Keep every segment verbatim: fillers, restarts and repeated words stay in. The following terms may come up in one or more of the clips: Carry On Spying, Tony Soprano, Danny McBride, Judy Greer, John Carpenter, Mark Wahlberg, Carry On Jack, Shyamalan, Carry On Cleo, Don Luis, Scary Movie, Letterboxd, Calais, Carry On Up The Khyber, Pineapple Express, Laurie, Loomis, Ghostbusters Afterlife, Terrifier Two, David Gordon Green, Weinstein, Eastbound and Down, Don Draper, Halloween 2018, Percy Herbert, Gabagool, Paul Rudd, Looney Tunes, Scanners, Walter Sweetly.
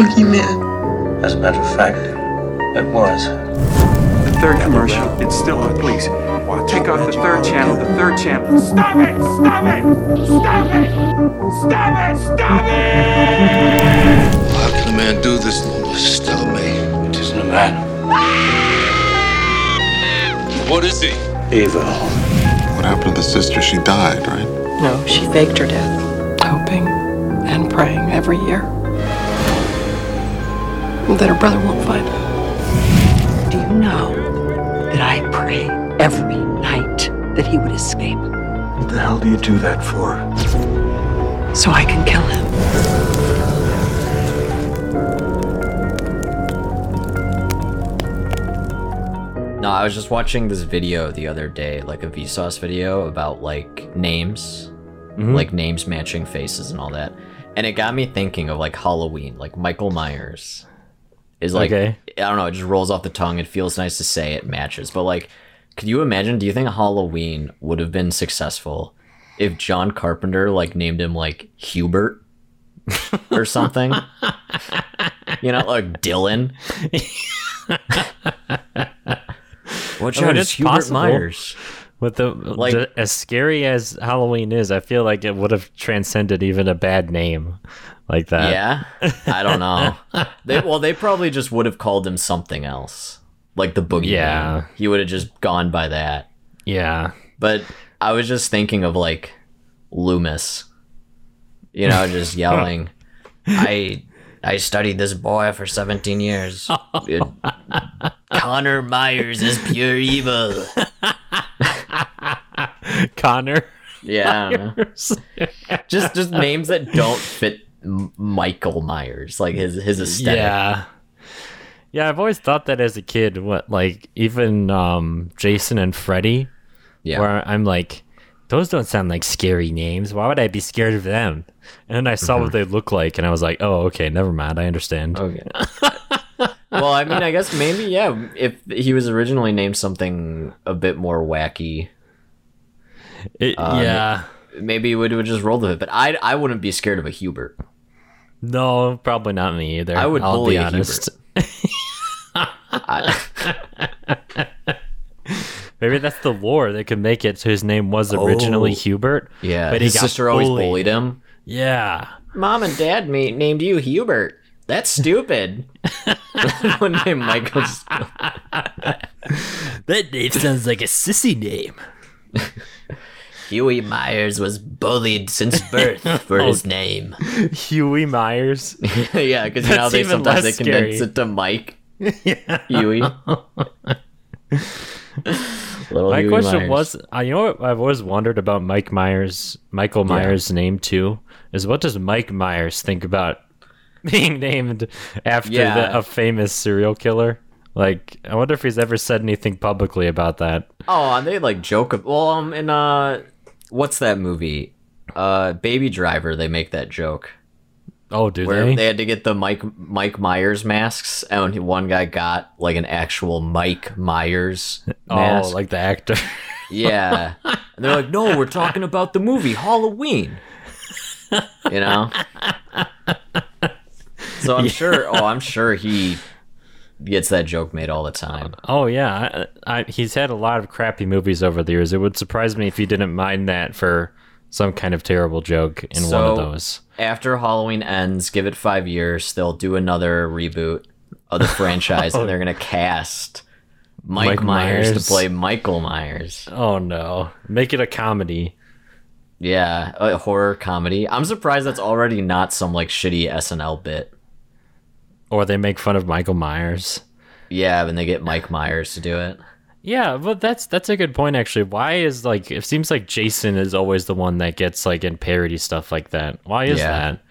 boogeyman. As a matter of fact, it was. The third commercial. It's still on. Please. Take off the third channel. The third channel. Stop it! Stop it! Stop it! Stop it! Stop it! How can a man do this, Loomis? Tell me. It isn't a man. What is he? Evil. What happened to the sister? She died, right? No, she faked her death, hoping and praying every year that her brother won't find her. Do you know that I pray every night that he would escape? What the hell do you do that for? So I can kill him. No, I was just watching this video the other day, like a Vsauce video about like names, mm-hmm. like names matching faces and all that. And it got me thinking of like Halloween, like Michael Myers is like, okay. I don't know, it just rolls off the tongue. It feels nice to say it matches, but like, could you imagine, do you think Halloween would have been successful if John Carpenter like named him like Hubert or something? You know, like Dylan? Watch I mean, out, it's, it's Hubert Myers. With the, like, the, as scary as Halloween is, I feel like it would have transcended even a bad name like that. Yeah? I don't know. they, well, they probably just would have called him something else. Like the boogeyman. Yeah. He would have just gone by that. Yeah. But I was just thinking of like Loomis. You know, just yelling. I I studied this boy for seventeen years. Oh. Connor Myers is pure evil. Connor? Yeah. just just names that don't fit Michael Myers, like his his aesthetic. Yeah. Yeah, I've always thought that as a kid, what, like, even um, Jason and Freddy, yeah. where I'm like, those don't sound like scary names. Why would I be scared of them? And then I saw mm-hmm. what they look like, and I was like, oh, okay, never mind. I understand. Okay. Well, I mean, I guess maybe, yeah, if he was originally named something a bit more wacky. It, um, yeah. Maybe we would just roll with it, but I, I wouldn't be scared of a Hubert. No, probably not me either. I would I'll bully be honest. A Hubert. Maybe that's the lore. They could make it so his name was originally oh, Hubert. Yeah, but his sister bullied. always bullied him. Yeah, mom and dad me named you Hubert. That's stupid. One name Michael's. That name sounds like a sissy name. Huey Myers was bullied since birth for oh, his name. Huey Myers? Yeah, because you know they sometimes they condense scary. it to Mike. Yeah. Huey. Little My Huey question Myers. was, you know what I've always wondered about Mike Myers, Michael Myers' yeah. name too, is what does Mike Myers think about being named after yeah. the, a famous serial killer? Like, I wonder if he's ever said anything publicly about that. Oh, and they like joke. Of, well, um, in uh, what's that movie? Uh, Baby Driver. They make that joke. Oh, do where they? They had to get the Mike Mike Myers masks, and one guy got like an actual Mike Myers mask. Oh, like the actor. Yeah, and they're like, "No, we're talking about the movie Halloween." You know. So I'm yeah. sure. Oh, I'm sure he. Gets that joke made all the time. Oh yeah, I, I, he's had a lot of crappy movies over the years. It would surprise me if he didn't mind that for some kind of terrible joke in so, one of those. After Halloween Ends, give it five years, they'll do another reboot of the franchise, oh. and they're gonna cast Mike, Mike Myers, Myers to play Michael Myers. Oh no, make it a comedy. Yeah, a horror comedy. I'm surprised that's already not some like shitty S N L bit. Or they make fun of Michael Myers. Yeah, and they get Mike Myers to do it. Yeah, but that's that's a good point, actually. Why is, like, it seems like Jason is always the one that gets, like, in parody stuff like that. Why is yeah. that?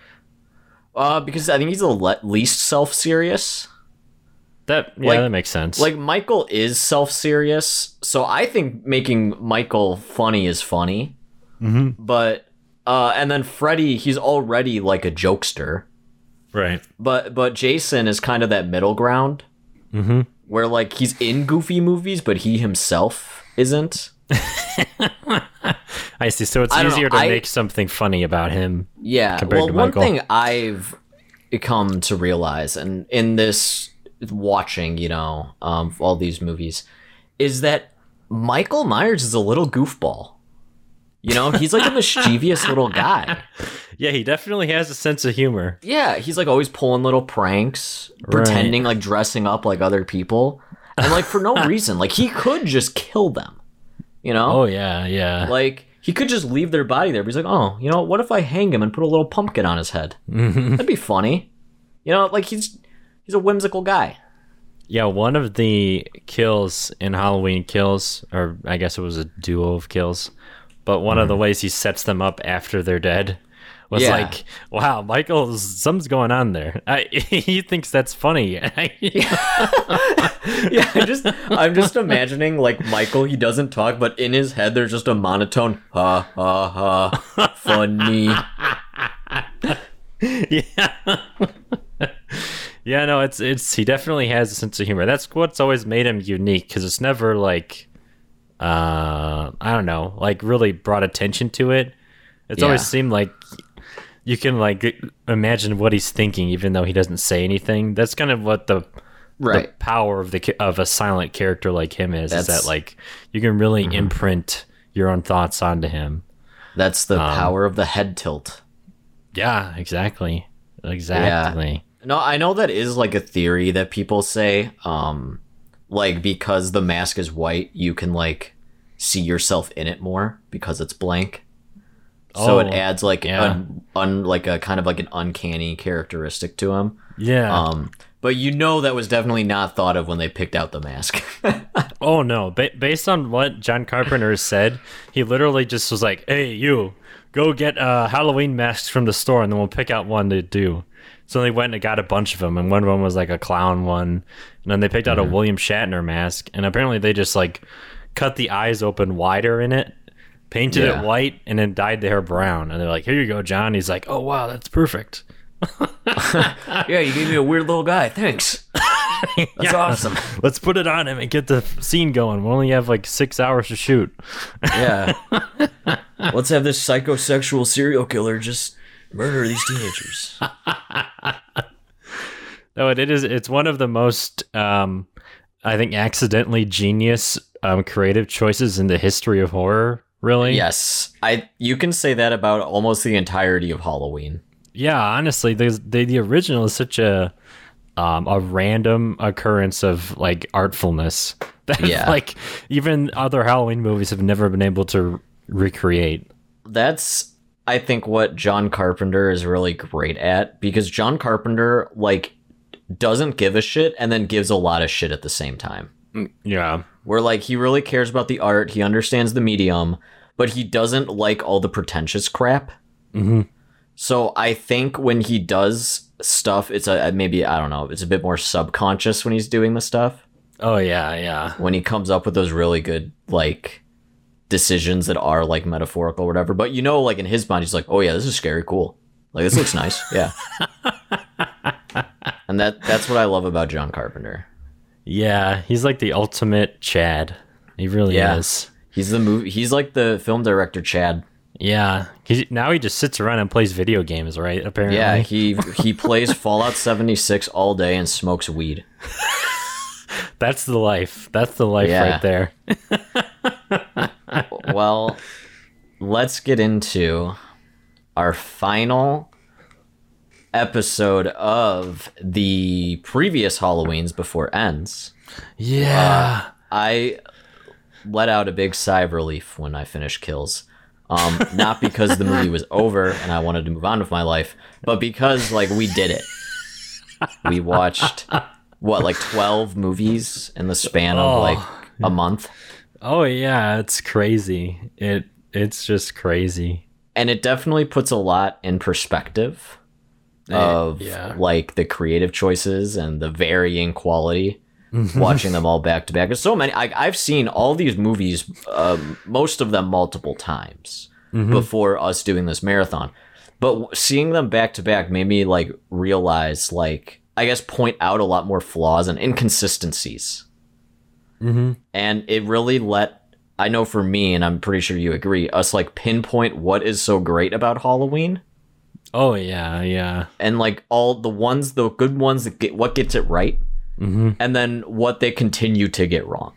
Uh, because I think he's the le- least self-serious. That Yeah, like, that makes sense. Like, Michael is self-serious, so I think making Michael funny is funny. Mm-hmm. But, uh, and then Freddy, he's already, like, a jokester. Right. But but Jason is kind of that middle ground mm-hmm. where like he's in goofy movies, but he himself isn't. I see. So it's I easier know, to I, make something funny about him. Yeah. Compared well, to Michael. One thing I've come to realize, and in this watching, you know, um, all these movies, is that Michael Myers is a little goofball. You know, he's like a mischievous little guy. Yeah, he definitely has a sense of humor. Yeah, he's like always pulling little pranks, right. pretending, like dressing up like other people. And like for no reason, like he could just kill them, you know? Oh, yeah, yeah. Like he could just leave their body there. But he's like, oh, you know, what if I hang him and put a little pumpkin on his head? Mm-hmm. That'd be funny. You know, like he's he's a whimsical guy. Yeah, one of the kills in Halloween Kills, or I guess it was a duo of kills, but one mm. of the ways he sets them up after they're dead was yeah. like, wow, Michael, something's going on there. I, he thinks that's funny. yeah, I just, I'm just imagining like Michael, he doesn't talk, but in his head, there's just a monotone, ha, ha, ha, funny. yeah. yeah, no, it's, it's, he definitely has a sense of humor. That's what's always made him unique, because it's never like, uh I don't know, like really brought attention to it. It's yeah. always seemed like you can like imagine what he's thinking even though he doesn't say anything. That's kind of what the right the power of the of a silent character like him is, that's, is that like you can really mm-hmm. imprint your own thoughts onto him. That's the um, power of the head tilt. Yeah, exactly. Exactly. Yeah. No, I know that is like a theory that people say, um like, because the mask is white, you can, like, see yourself in it more because it's blank. Oh, so it adds, like, yeah. un, un, like a kind of, like, an uncanny characteristic to him. Yeah. Um, but you know that was definitely not thought of when they picked out the mask. oh, no. Ba- based on what John Carpenter said, he literally just was like, hey, you, go get uh, Halloween masks from the store, and then we'll pick out one to do. So they went and got a bunch of them, and one of them was like a clown one, and then they picked out mm-hmm. a William Shatner mask, and apparently they just like cut the eyes open wider in it, painted yeah. it white, and then dyed the hair brown, and they're like, here you go, John. He's like, oh, wow, that's perfect. yeah, you gave me a weird little guy. Thanks. That's yeah. awesome. Let's put it on him and get the scene going. We only have like six hours to shoot. yeah. Let's have this psychosexual serial killer just... murder these teenagers. no, it, it is. It's one of the most, um, I think, accidentally genius um, creative choices in the history of horror. Really? Yes. I. You can say that about almost the entirety of Halloween. Yeah, honestly, they, the original is such a um, a random occurrence of like artfulness that yeah. like even other Halloween movies have never been able to recreate. That's. I think what John Carpenter is really great at, because John Carpenter like doesn't give a shit and then gives a lot of shit at the same time. Yeah. Where like he really cares about the art. He understands the medium, but he doesn't like all the pretentious crap. Mm-hmm. So I think when he does stuff, it's a, maybe, I don't know, it's a bit more subconscious when he's doing the stuff. Oh yeah. Yeah. When he comes up with those really good, like, decisions that are like metaphorical or whatever, but you know, like in his mind he's like, oh yeah, this is scary cool, like this looks nice. Yeah. And that that's what I love about John Carpenter. Yeah, he's like the ultimate Chad. He really yeah. is. He's the movie he's like the film director Chad. Yeah, he, now he just sits around and plays video games, right? Apparently. Yeah, he he plays Fallout seventy-six all day and smokes weed. That's the life. That's the life yeah. right there. Well, let's get into our final episode of the previous Halloweens before Ends. Yeah. Uh, I let out a big sigh of relief when I finished Kills. Um, not because the movie was over and I wanted to move on with my life, but because like we did it. We watched... what, like twelve movies in the span of oh. like a month? Oh yeah, it's crazy. It it's just crazy. And it definitely puts a lot in perspective of it, yeah. like the creative choices and the varying quality. Watching them all back to back. There's so many. I, I've seen all these movies, um, most of them multiple times mm-hmm. before us doing this marathon. But seeing them back to back made me like realize like, I guess, point out a lot more flaws and inconsistencies. Mm-hmm. And it really let, I know for me, and I'm pretty sure you agree, us like pinpoint what is so great about Halloween Oh, yeah, yeah. And like all the ones, the good ones, that get what gets it right, mm-hmm. and then what they continue to get wrong.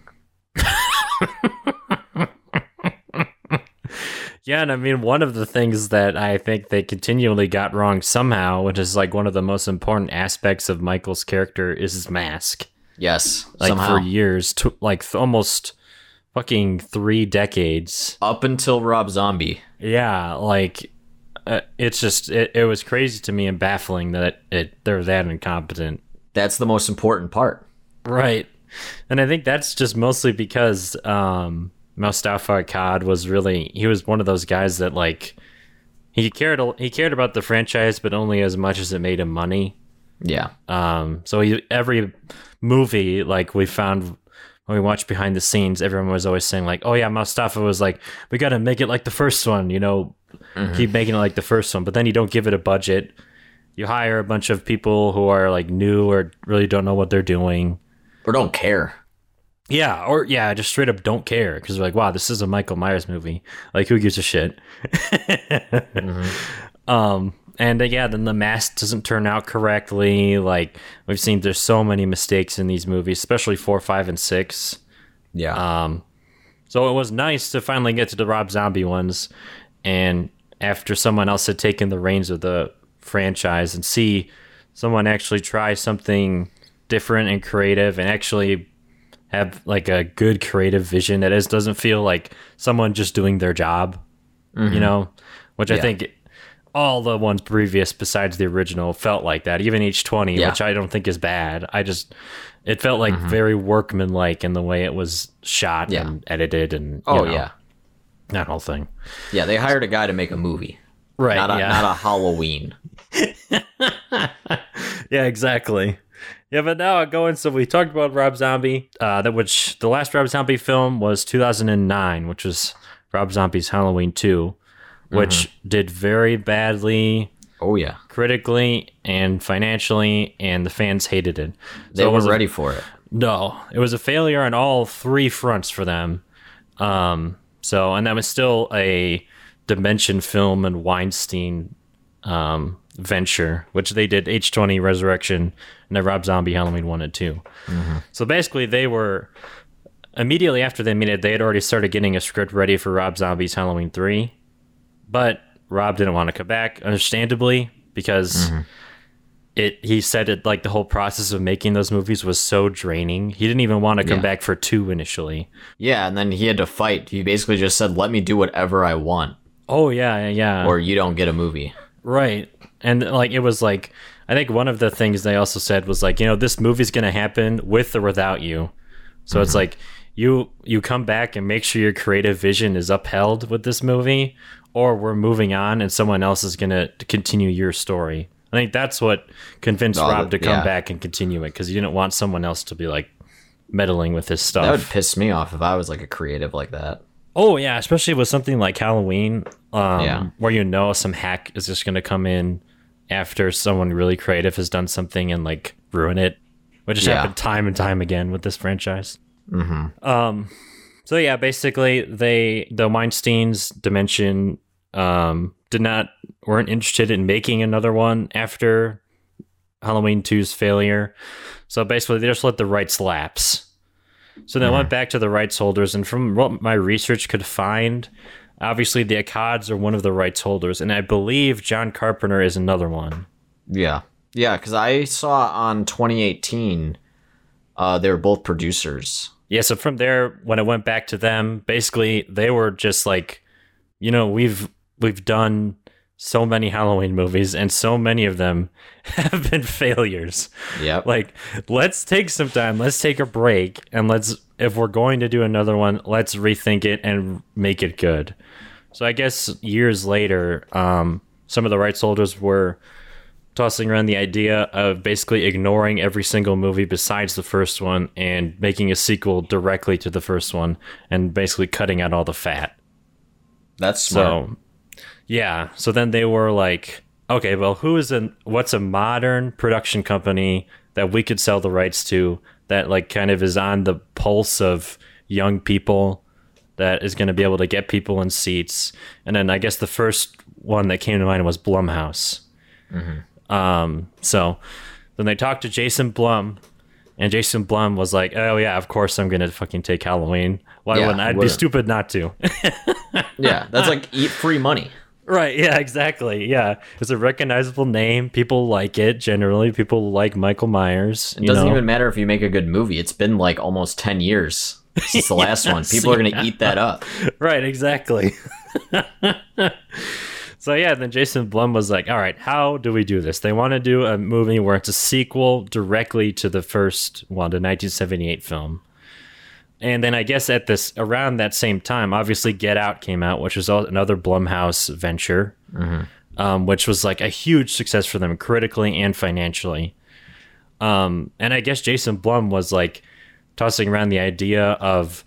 Yeah, and I mean, one of the things that I think they continually got wrong somehow, which is like one of the most important aspects of Michael's character, is his mask. Yes, like somehow. For years, to, like th- almost fucking three decades. Up until Rob Zombie. Yeah, like uh, it's just, it, it was crazy to me and baffling that it, it they're that incompetent. That's the most important part. Right. And I think that's just mostly because... Um, Mustapha Akkad was really he was one of those guys that like he cared he cared about the franchise but only as much as it made him money. Yeah. Um so he, every movie, like we found when we watched behind the scenes, everyone was always saying like, oh yeah, Mustapha was like, we got to make it like the first one, you know, mm-hmm. keep making it like the first one, but then you don't give it a budget. You hire a bunch of people who are like new or really don't know what they're doing or don't care. Yeah, or yeah, just straight up don't care because we're like, wow, this is a Michael Myers movie. Like, who gives a shit? mm-hmm. Um, and uh, yeah, then the mask doesn't turn out correctly. Like, we've seen there's so many mistakes in these movies, especially four, five, and six. Yeah. Um, so it was nice to finally get to the Rob Zombie ones, and after someone else had taken the reins of the franchise and see someone actually try something different and creative and actually have like a good creative vision that is doesn't feel like someone just doing their job, mm-hmm. you know, which yeah. I think all the ones previous besides the original felt like that, even H twenty, yeah. which I don't think is bad. I just, it felt like mm-hmm. very workmanlike in the way it was shot yeah. and edited and you oh know, yeah, that whole thing. Yeah. They hired a guy to make a movie, right? Not a, yeah. not a Halloween. Yeah, exactly. Yeah, but now going, so we talked about Rob Zombie, uh, that which the last Rob Zombie film was two thousand nine, which was Rob Zombie's Halloween Two, which mm-hmm. did very badly. Oh yeah, critically and financially, and the fans hated it. They so weren't ready for it. No, it was a failure on all three fronts for them. Um, so, and that was still a Dimension film and Weinstein um venture, which they did H twenty Resurrection and the Rob Zombie Halloween one and two. Mm-hmm. So basically they were immediately after they made it, they had already started getting a script ready for Rob Zombie's Halloween three, but Rob didn't want to come back, understandably, because mm-hmm. it he said it like the whole process of making those movies was so draining. He didn't even want to come yeah. back for two initially. Yeah, and then he had to fight. He basically just said, let me do whatever I want. Oh yeah, yeah. Or you don't get a movie. Right. And like it was like, I think one of the things they also said was like, you know, this movie's going to happen with or without you. So mm-hmm. it's like you you come back and make sure your creative vision is upheld with this movie, or we're moving on and someone else is going to continue your story. I think that's what convinced oh, Rob to come yeah. back and continue it, because he didn't want someone else to be like meddling with his stuff. That would piss me off if I was like a creative like that. Oh, yeah, especially with something like Halloween, um, yeah. where you know some hack is just going to come in after someone really creative has done something and, like, ruin it, which has yeah. happened time and time again with this franchise. Mm-hmm. Um, so, yeah, basically, they the Weinstein's Dimension um, did not weren't interested in making another one after Halloween two's failure. So, basically, they just let the rights lapse. So then mm-hmm. I went back to the rights holders, and from what my research could find, obviously the Akkads are one of the rights holders, and I believe John Carpenter is another one. Yeah. Yeah, because I saw on twenty eighteen, uh, they were both producers. Yeah, so from there, when I went back to them, basically they were just like, you know, we've we've done so many Halloween movies, and so many of them have been failures. Yeah. Like, let's take some time. Let's take a break. And let's, if we're going to do another one, let's rethink it and make it good. So I guess years later, um, some of the rights holders were tossing around the idea of basically ignoring every single movie besides the first one and making a sequel directly to the first one and basically cutting out all the fat. That's smart. So, yeah, so then they were like, okay, well, who is in what's a modern production company that we could sell the rights to that like kind of is on the pulse of young people that is going to be able to get people in seats. And then I guess the first one that came to mind was Blumhouse. Mm-hmm. Um, so then they talked to Jason Blum, and Jason Blum was like, oh yeah, of course I'm going to fucking take Halloween. Why yeah, wouldn't I? I'd wouldn't. be stupid not to. Yeah, that's like eat free money. Right, yeah, exactly, yeah. It's a recognizable name. People like it, generally. People like Michael Myers. It doesn't know. even matter if you make a good movie. It's been like almost ten years since the last yes, one. People are going to yeah. eat that up. Right, exactly. So, yeah, then Jason Blum was like, all right, how do we do this? They want to do a movie where it's a sequel directly to the first one, the nineteen seventy-eight film. And then I guess at this around that same time, obviously Get Out came out, which was another Blumhouse venture, mm-hmm. um, which was like a huge success for them critically and financially. Um, and I guess Jason Blum was like tossing around the idea of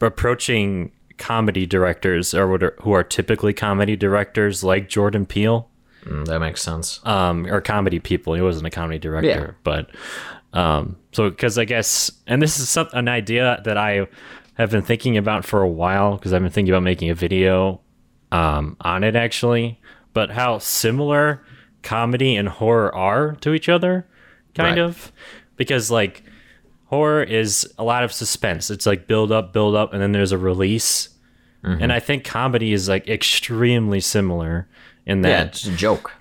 approaching comedy directors or what are, who are typically comedy directors like Jordan Peele. Mm, that makes sense. Um, or comedy people. He wasn't a comedy director, yeah. but... Um, so, cause I guess, and this is some, an idea that I have been thinking about for a while, cause I've been thinking about making a video, um, on it actually, but how similar comedy and horror are to each other kind right. of, because like horror is a lot of suspense. It's like build up, build up, and then there's a release. Mm-hmm. And I think comedy is like extremely similar in that yeah, it's a joke.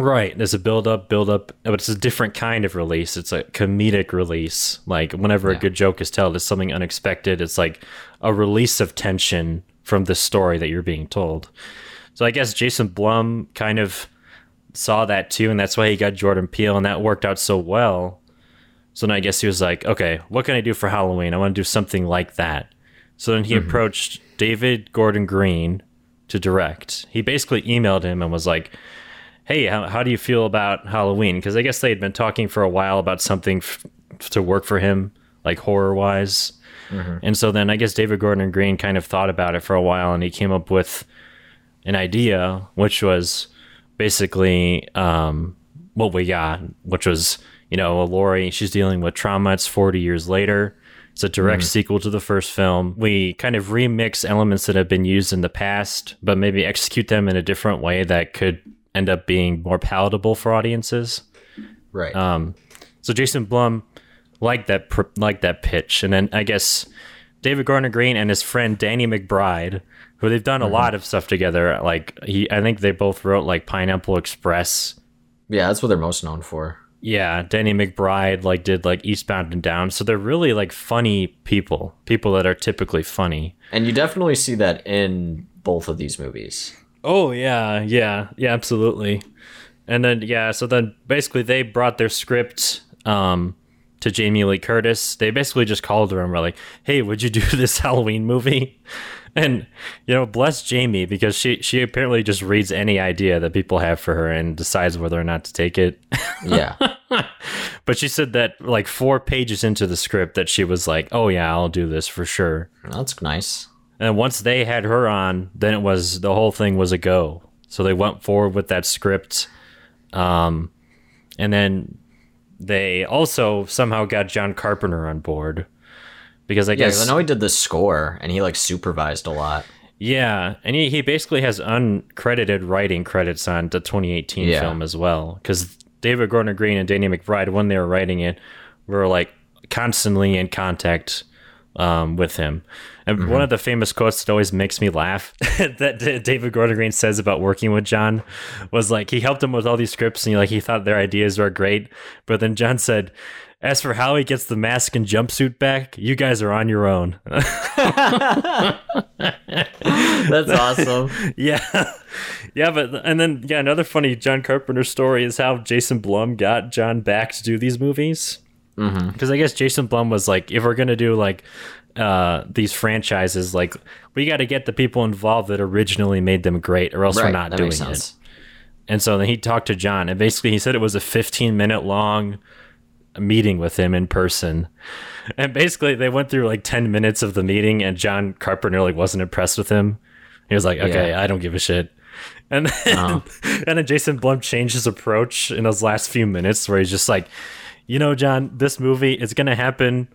Right, there's a build-up, build-up, but it's a different kind of release. It's a comedic release. Like, whenever yeah. a good joke is told, it's something unexpected. It's like a release of tension from the story that you're being told. So I guess Jason Blum kind of saw that, too, and that's why he got Jordan Peele, and that worked out so well. So then I guess he was like, okay, what can I do for Halloween? I want to do something like that. So then he mm-hmm. approached David Gordon Green to direct. He basically emailed him and was like, hey, how, how do you feel about Halloween? Because I guess they had been talking for a while about something f- to work for him, like horror-wise. Mm-hmm. And so then I guess David Gordon Green kind of thought about it for a while, and he came up with an idea, which was basically um, what we got, which was, you know, Laurie, she's dealing with trauma. It's forty years later. It's a direct mm-hmm. sequel to the first film. We kind of remix elements that have been used in the past, but maybe execute them in a different way that could end up being more palatable for audiences. Right. Um, so Jason Blum liked that, pr- liked that pitch. And then I guess David Gordon Green and his friend Danny McBride, who they've done mm-hmm. a lot of stuff together. Like he, I think they both wrote like Pineapple Express. Yeah. That's what they're most known for. Yeah. Danny McBride like did like Eastbound and Down. So they're really like funny people, people that are typically funny. And you definitely see that in both of these movies. Oh, yeah, yeah, yeah, absolutely. And then, yeah, so then basically they brought their script um, to Jamie Lee Curtis. They basically just called her and were like, hey, would you do this Halloween movie? And, you know, bless Jamie, because she, she apparently just reads any idea that people have for her and decides whether or not to take it. Yeah. But she said that like four pages into the script that she was like, oh, yeah, I'll do this for sure. That's nice. And once they had her on, then it was the whole thing was a go. So they went forward with that script. Um, and then they also somehow got John Carpenter on board. Because I yeah, guess I know he did the score and he like supervised a lot. Yeah. And he, he basically has uncredited writing credits on the twenty eighteen yeah. film as well. Because David Gordon Green and Danny McBride, when they were writing it, were like constantly in contact um, with him. And mm-hmm. one of the famous quotes that always makes me laugh that David Gordon Green says about working with John was like, he helped him with all these scripts and he, like he thought their ideas were great. But then John said, as for how he gets the mask and jumpsuit back, you guys are on your own. That's awesome. Yeah. Yeah. But, and then, yeah, another funny John Carpenter story is how Jason Blum got John back to do these movies. Because mm-hmm. I guess Jason Blum was like, if we're going to do like, Uh, these franchises, like we got to get the people involved that originally made them great, or else right, we're not doing it. And so then he talked to John, and basically he said it was a fifteen minute long meeting with him in person. And basically they went through like ten minutes of the meeting, and John Carpenter like wasn't impressed with him. He was like, "Okay, yeah. I don't give a shit." And then, oh. and then Jason Blum changed his approach in those last few minutes, where he's just like, "You know, John, this movie is going to happen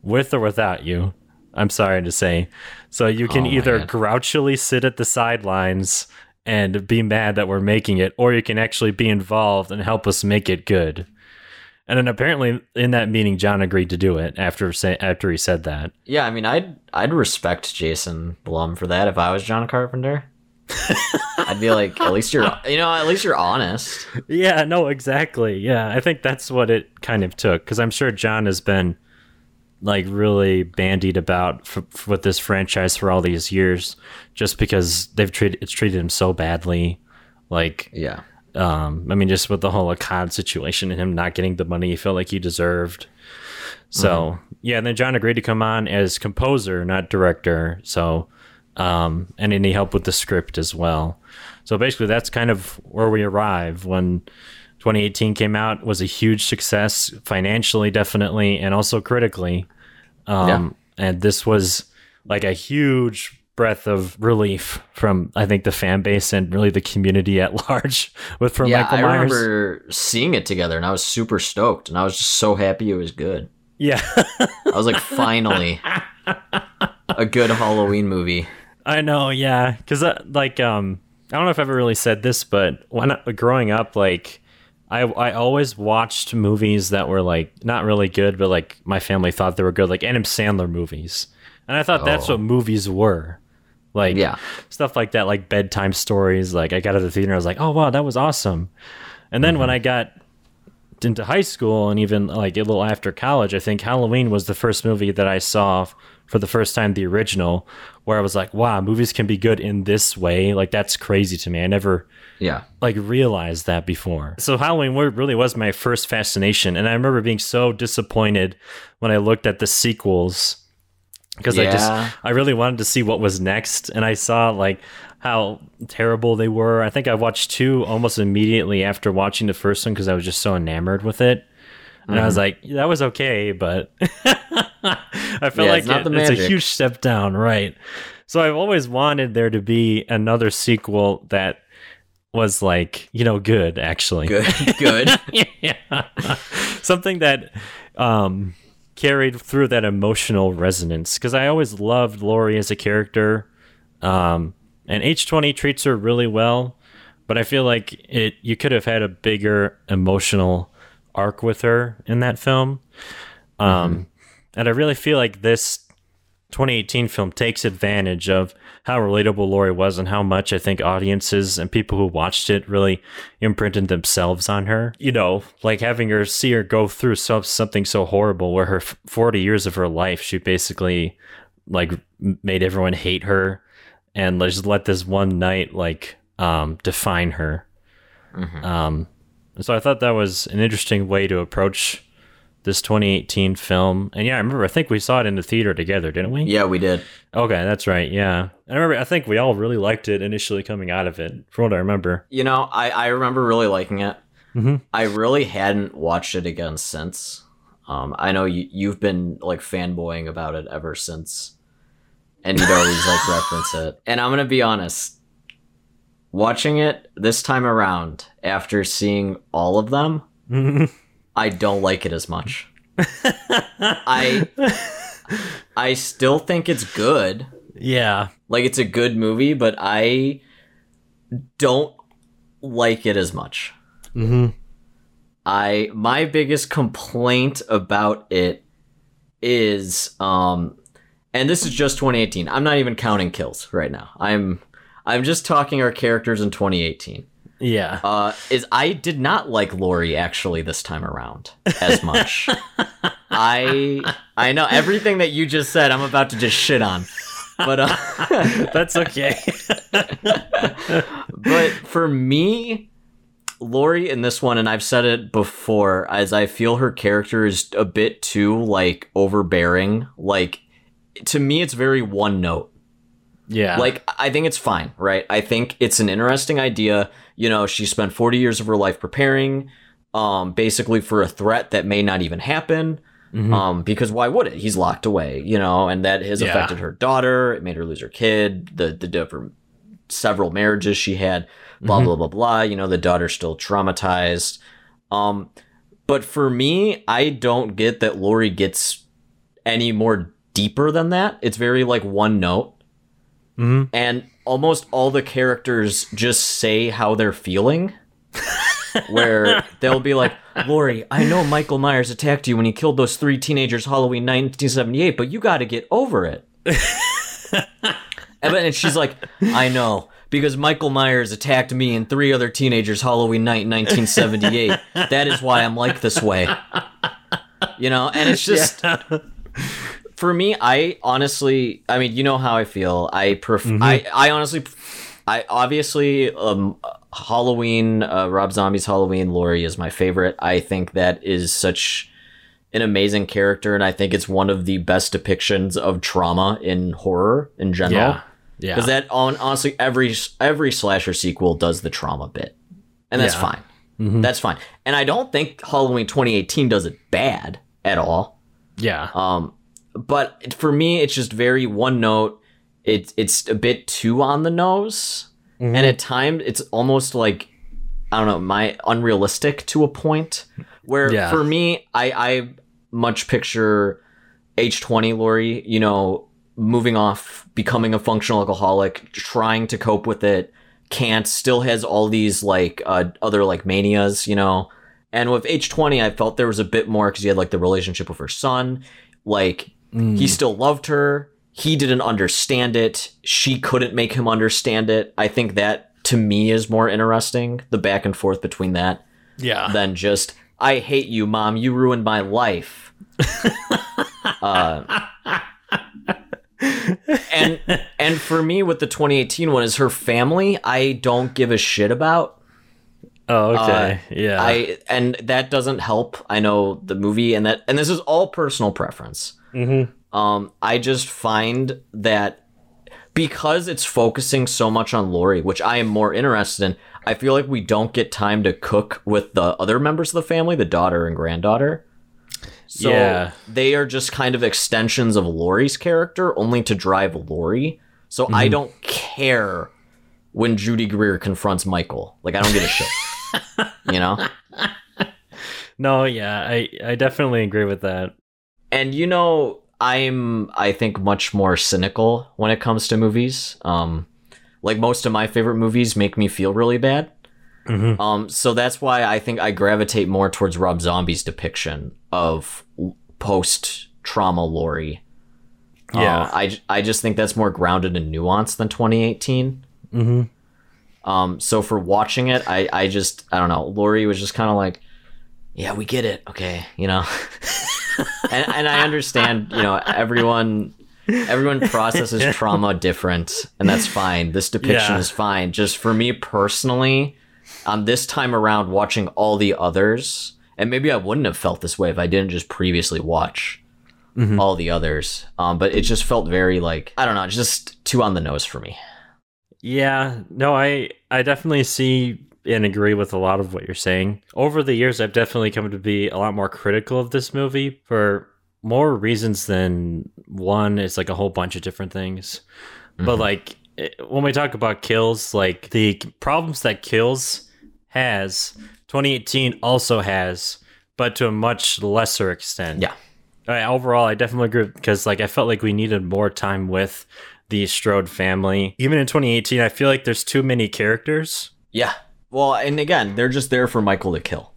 with or without you." I'm sorry to say. So you can oh, either man. grouchily sit at the sidelines and be mad that we're making it, or you can actually be involved and help us make it good. And then apparently in that meeting, John agreed to do it after say, after he said that. Yeah, I mean, I'd I'd respect Jason Blum for that if I was John Carpenter. I'd be like, at least you're, you know, at least you're honest. Yeah, no, exactly. Yeah, I think that's what it kind of took, because I'm sure John has been like really bandied about for, for, with this franchise for all these years, just because they've treated it's treated him so badly. Like, yeah. Um, I mean, just with the whole Akkad situation and him not getting the money he felt like he deserved. So, mm-hmm. yeah, and then John agreed to come on as composer, not director. So, um, and then he helped with the script as well. So basically that's kind of where we arrive when twenty eighteen came out. It was a huge success financially, definitely, and also critically. Um, yeah. And this was like a huge breath of relief from, I think, the fan base and really the community at large with from yeah, Michael Myers. I remember seeing it together and I was super stoked and I was just so happy it was good. Yeah. I was like, finally, a good Halloween movie. I know, yeah. Because, uh, like, um, I don't know if I've ever really said this, but when I, growing up, like, I, I always watched movies that were, like, not really good, but, like, my family thought they were good, like Adam Sandler movies. And I thought oh. that's what movies were. Like yeah. stuff like that, like bedtime stories. Like I got to the theater, I was like, oh wow, that was awesome. And then mm-hmm. when I got into high school and even like a little after college, I think Halloween was the first movie that I saw for the first time, the original, where I was like, wow, movies can be good in this way. Like that's crazy to me. I never yeah like realized that before. So Halloween really was my first fascination. And I remember being so disappointed when I looked at the sequels, because yeah. I just, I really wanted to see what was next. And I saw like how terrible they were. I think I watched two almost immediately after watching the first one because I was just so enamored with it. And mm-hmm. I was like, that was okay, but I felt yeah, like it's, not it, the it's a huge step down. Right. So I've always wanted there to be another sequel that was like, you know, good actually. Good. Good. yeah. Something that, um, carried through that emotional resonance, because I always loved Laurie as a character, um, and H twenty treats her really well, but I feel like it you could have had a bigger emotional arc with her in that film. Um, mm-hmm. And I really feel like this twenty eighteen film takes advantage of how relatable Laurie was and how much I think audiences and people who watched it really imprinted themselves on her. You know, like having her see her go through so, something so horrible where her forty years of her life, she basically like made everyone hate her and just let this one night like um, define her. Mm-hmm. Um, so I thought that was an interesting way to approach this twenty eighteen film. And yeah, I remember, I think we saw it in the theater together, didn't we? Yeah, we did. Okay, that's right, yeah. I remember, I think we all really liked it initially coming out of it, from what I remember. You know, I, I remember really liking it. Mm-hmm. I really hadn't watched it again since. Um, I know you, you've been, like, fanboying about it ever since. And you'd always, like, reference it. And I'm gonna be honest. Watching it this time around, after seeing all of them... I don't like it as much. I I still think it's good. Yeah. Like, it's a good movie, but I don't like it as much. Mm-hmm. I my biggest complaint about it is, um, and this is just twenty eighteen. I'm not even counting kills right now. I'm I'm just talking our characters in twenty eighteen. Yeah. Uh, is I did not like Laurie actually this time around as much. I I know everything that you just said I'm about to just shit on. But uh, that's okay. But for me, Laurie in this one, and I've said it before, as I feel her character is a bit too like overbearing. Like to me it's very one note. Yeah. Like I think it's fine, right? I think it's an interesting idea. You know, she spent forty years of her life preparing, um, basically for a threat that may not even happen. Mm-hmm. Um, because why would it? He's locked away, you know, and that has yeah. affected her daughter. It made her lose her kid, the, the different several marriages she had, blah, mm-hmm. blah, blah, blah. You know, the daughter's still traumatized. Um, but for me, I don't get that Laurie gets any more deeper than that. It's very like one note. Mm-hmm. And almost all the characters just say how they're feeling, where they'll be like, Laurie, I know Michael Myers attacked you when he killed those three teenagers Halloween nineteen seventy-eight, but you got to get over it. And she's like, I know, because Michael Myers attacked me and three other teenagers Halloween night in nineteen seventy-eight. That is why I'm like this way. You know, and it's just... Yeah. For me, I honestly, I mean, you know how I feel. I pref- mm-hmm. I, I honestly, I obviously, um, Halloween, uh, Rob Zombie's Halloween, Laurie is my favorite. I think that is such an amazing character, and I think it's one of the best depictions of trauma in horror in general. Yeah, yeah. Because that, on honestly, every every slasher sequel does the trauma bit, and that's yeah. fine. Mm-hmm. That's fine. And I don't think Halloween twenty eighteen does it bad at all. Yeah. Um. But for me, it's just very one note. It's it's a bit too on the nose, mm-hmm. and at times it's almost like, I don't know, my unrealistic to a point. Where yeah. for me, I I much picture H twenty Laurie, you know, moving off, becoming a functional alcoholic, trying to cope with it, can't, still has all these like uh, other like manias, you know. And with H twenty, I felt there was a bit more because you had like the relationship with her son, like. He still loved her. He didn't understand it. She couldn't make him understand it. I think that, to me, is more interesting, the back and forth between that. Yeah. Than just, I hate you, Mom. You ruined my life. uh, and and for me, with the twenty eighteen one, is her family, I don't give a shit about. Oh, okay. Uh, yeah. I and that doesn't help. I know the movie, and that and this is all personal preference. Mm-hmm. Um, I just find that because it's focusing so much on Laurie, which I am more interested in, I feel like we don't get time to cook with the other members of the family, the daughter and granddaughter. So yeah. they are just kind of extensions of Laurie's character, only to drive Laurie. So mm-hmm. I don't care when Judy Greer confronts Michael. Like, I don't give a shit. You know? No, yeah, I, I definitely agree with that. And, you know, I'm, I think, much more cynical when it comes to movies. Um, like, most of my favorite movies make me feel really bad. Mm-hmm. Um, so that's why I think I gravitate more towards Rob Zombie's depiction of post-trauma Laurie. Yeah. Uh, I, I just think that's more grounded in nuance than twenty eighteen. Mm-hmm. Um, so for watching it, I, I just, I don't know, Laurie was just kind of like, yeah, we get it. Okay, you know. And, and I understand, you know, everyone everyone processes trauma different, and that's fine. This depiction yeah. is fine. Just for me personally, um, this time around, watching all the others, and maybe I wouldn't have felt this way if I didn't just previously watch mm-hmm. all the others. Um, but it just felt very like, I don't know, just too on the nose for me. Yeah, no, I I definitely see and agree with a lot of what you're saying. Over the years, I've definitely come to be a lot more critical of this movie for more reasons than one. It's like a whole bunch of different things. Mm-hmm. But like when we talk about Kills, like the problems that Kills has, twenty eighteen also has, but to a much lesser extent. Yeah. All right, overall, I definitely agree because like I felt like we needed more time with the Strode family. Even in twenty eighteen, I feel like there's too many characters. Yeah. Well, and again, they're just there for Michael to kill.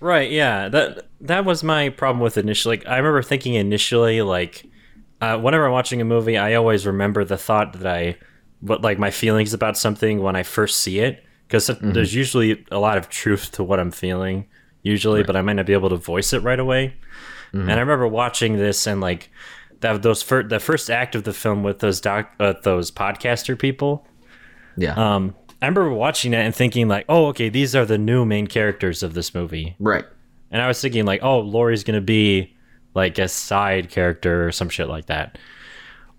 Right, yeah. That that was my problem with initially. Like, I remember thinking initially, like, uh, whenever I'm watching a movie, I always remember the thought that I, what like my feelings about something when I first see it. Because mm-hmm. there's usually a lot of truth to what I'm feeling, usually, right. but I might not be able to voice it right away. Mm-hmm. And I remember watching this and, like, that those fir- the first act of the film with those doc uh, those podcaster people. Yeah. Um. I remember watching it and thinking like, oh, okay, these are the new main characters of this movie. Right. And I was thinking like, oh, Laurie's going to be like a side character or some shit like that.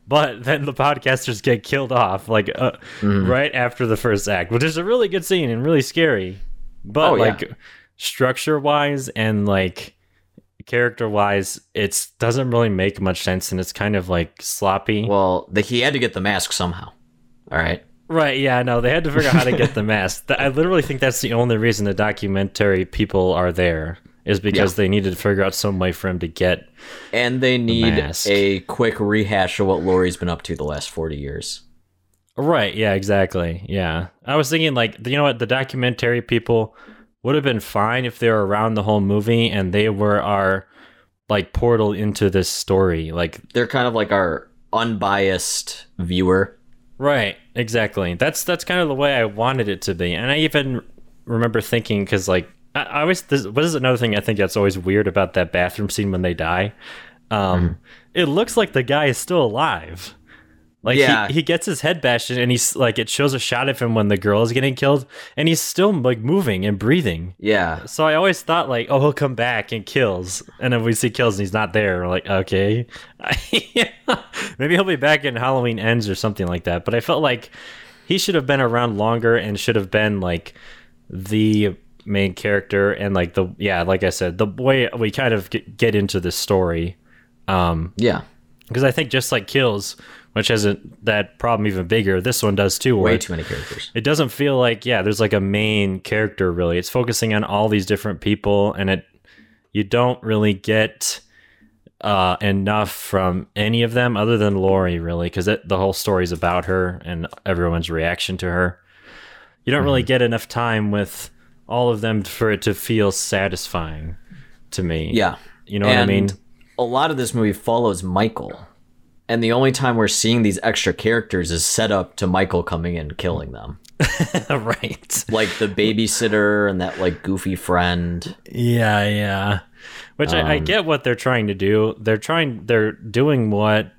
But then the podcasters get killed off like uh, mm. right after the first act, which is a really good scene and really scary. But oh, like yeah. structure wise and like character wise, it doesn't really make much sense. And it's kind of like sloppy. Well, the, he had to get the mask somehow. All right. Right, yeah, no, they had to figure out how to get the mask. I literally think that's the only reason the documentary people are there, is because yeah. they needed to figure out some way for him to get and they need the a quick rehash of what Laurie's been up to the last forty years. Right. Yeah, exactly. Yeah. I was thinking, like, you know what? The documentary people would have been fine if they were around the whole movie and they were our, like, portal into this story. Like, they're kind of like our unbiased viewer. Right. Exactly. That's, that's kind of the way I wanted it to be. And I even remember thinking, because, like, I, I always, this, what is another thing I think that's always weird about that bathroom scene when they die? Um, mm. It looks like the guy is still alive. Like, yeah. he, he gets his head bashed in and he's like, it shows a shot of him when the girl is getting killed and he's still, like, moving and breathing. Yeah. So I always thought, like, oh, he'll come back and kills. And then we see kills and he's not there. We're like, okay. Maybe he'll be back in Halloween Ends or something like that. But I felt like he should have been around longer and should have been, like, the main character. And, like, the, yeah, like I said, the way we kind of get into the story. Um, yeah. Because I think just like Kills, which has a, that problem even bigger, this one does too. Way too many characters. It doesn't feel like, yeah, there's like a main character really. It's focusing on all these different people, and it you don't really get uh, enough from any of them other than Laurie, really, because the whole story's about her and everyone's reaction to her. You don't mm-hmm. really get enough time with all of them for it to feel satisfying to me. Yeah. You know and- what I mean? A lot of this movie follows Michael, and the only time we're seeing these extra characters is set up to Michael coming in and killing them. Right. Like the babysitter and that, like, goofy friend. Yeah. Yeah. Which um, I, I get what they're trying to do. They're trying, they're doing what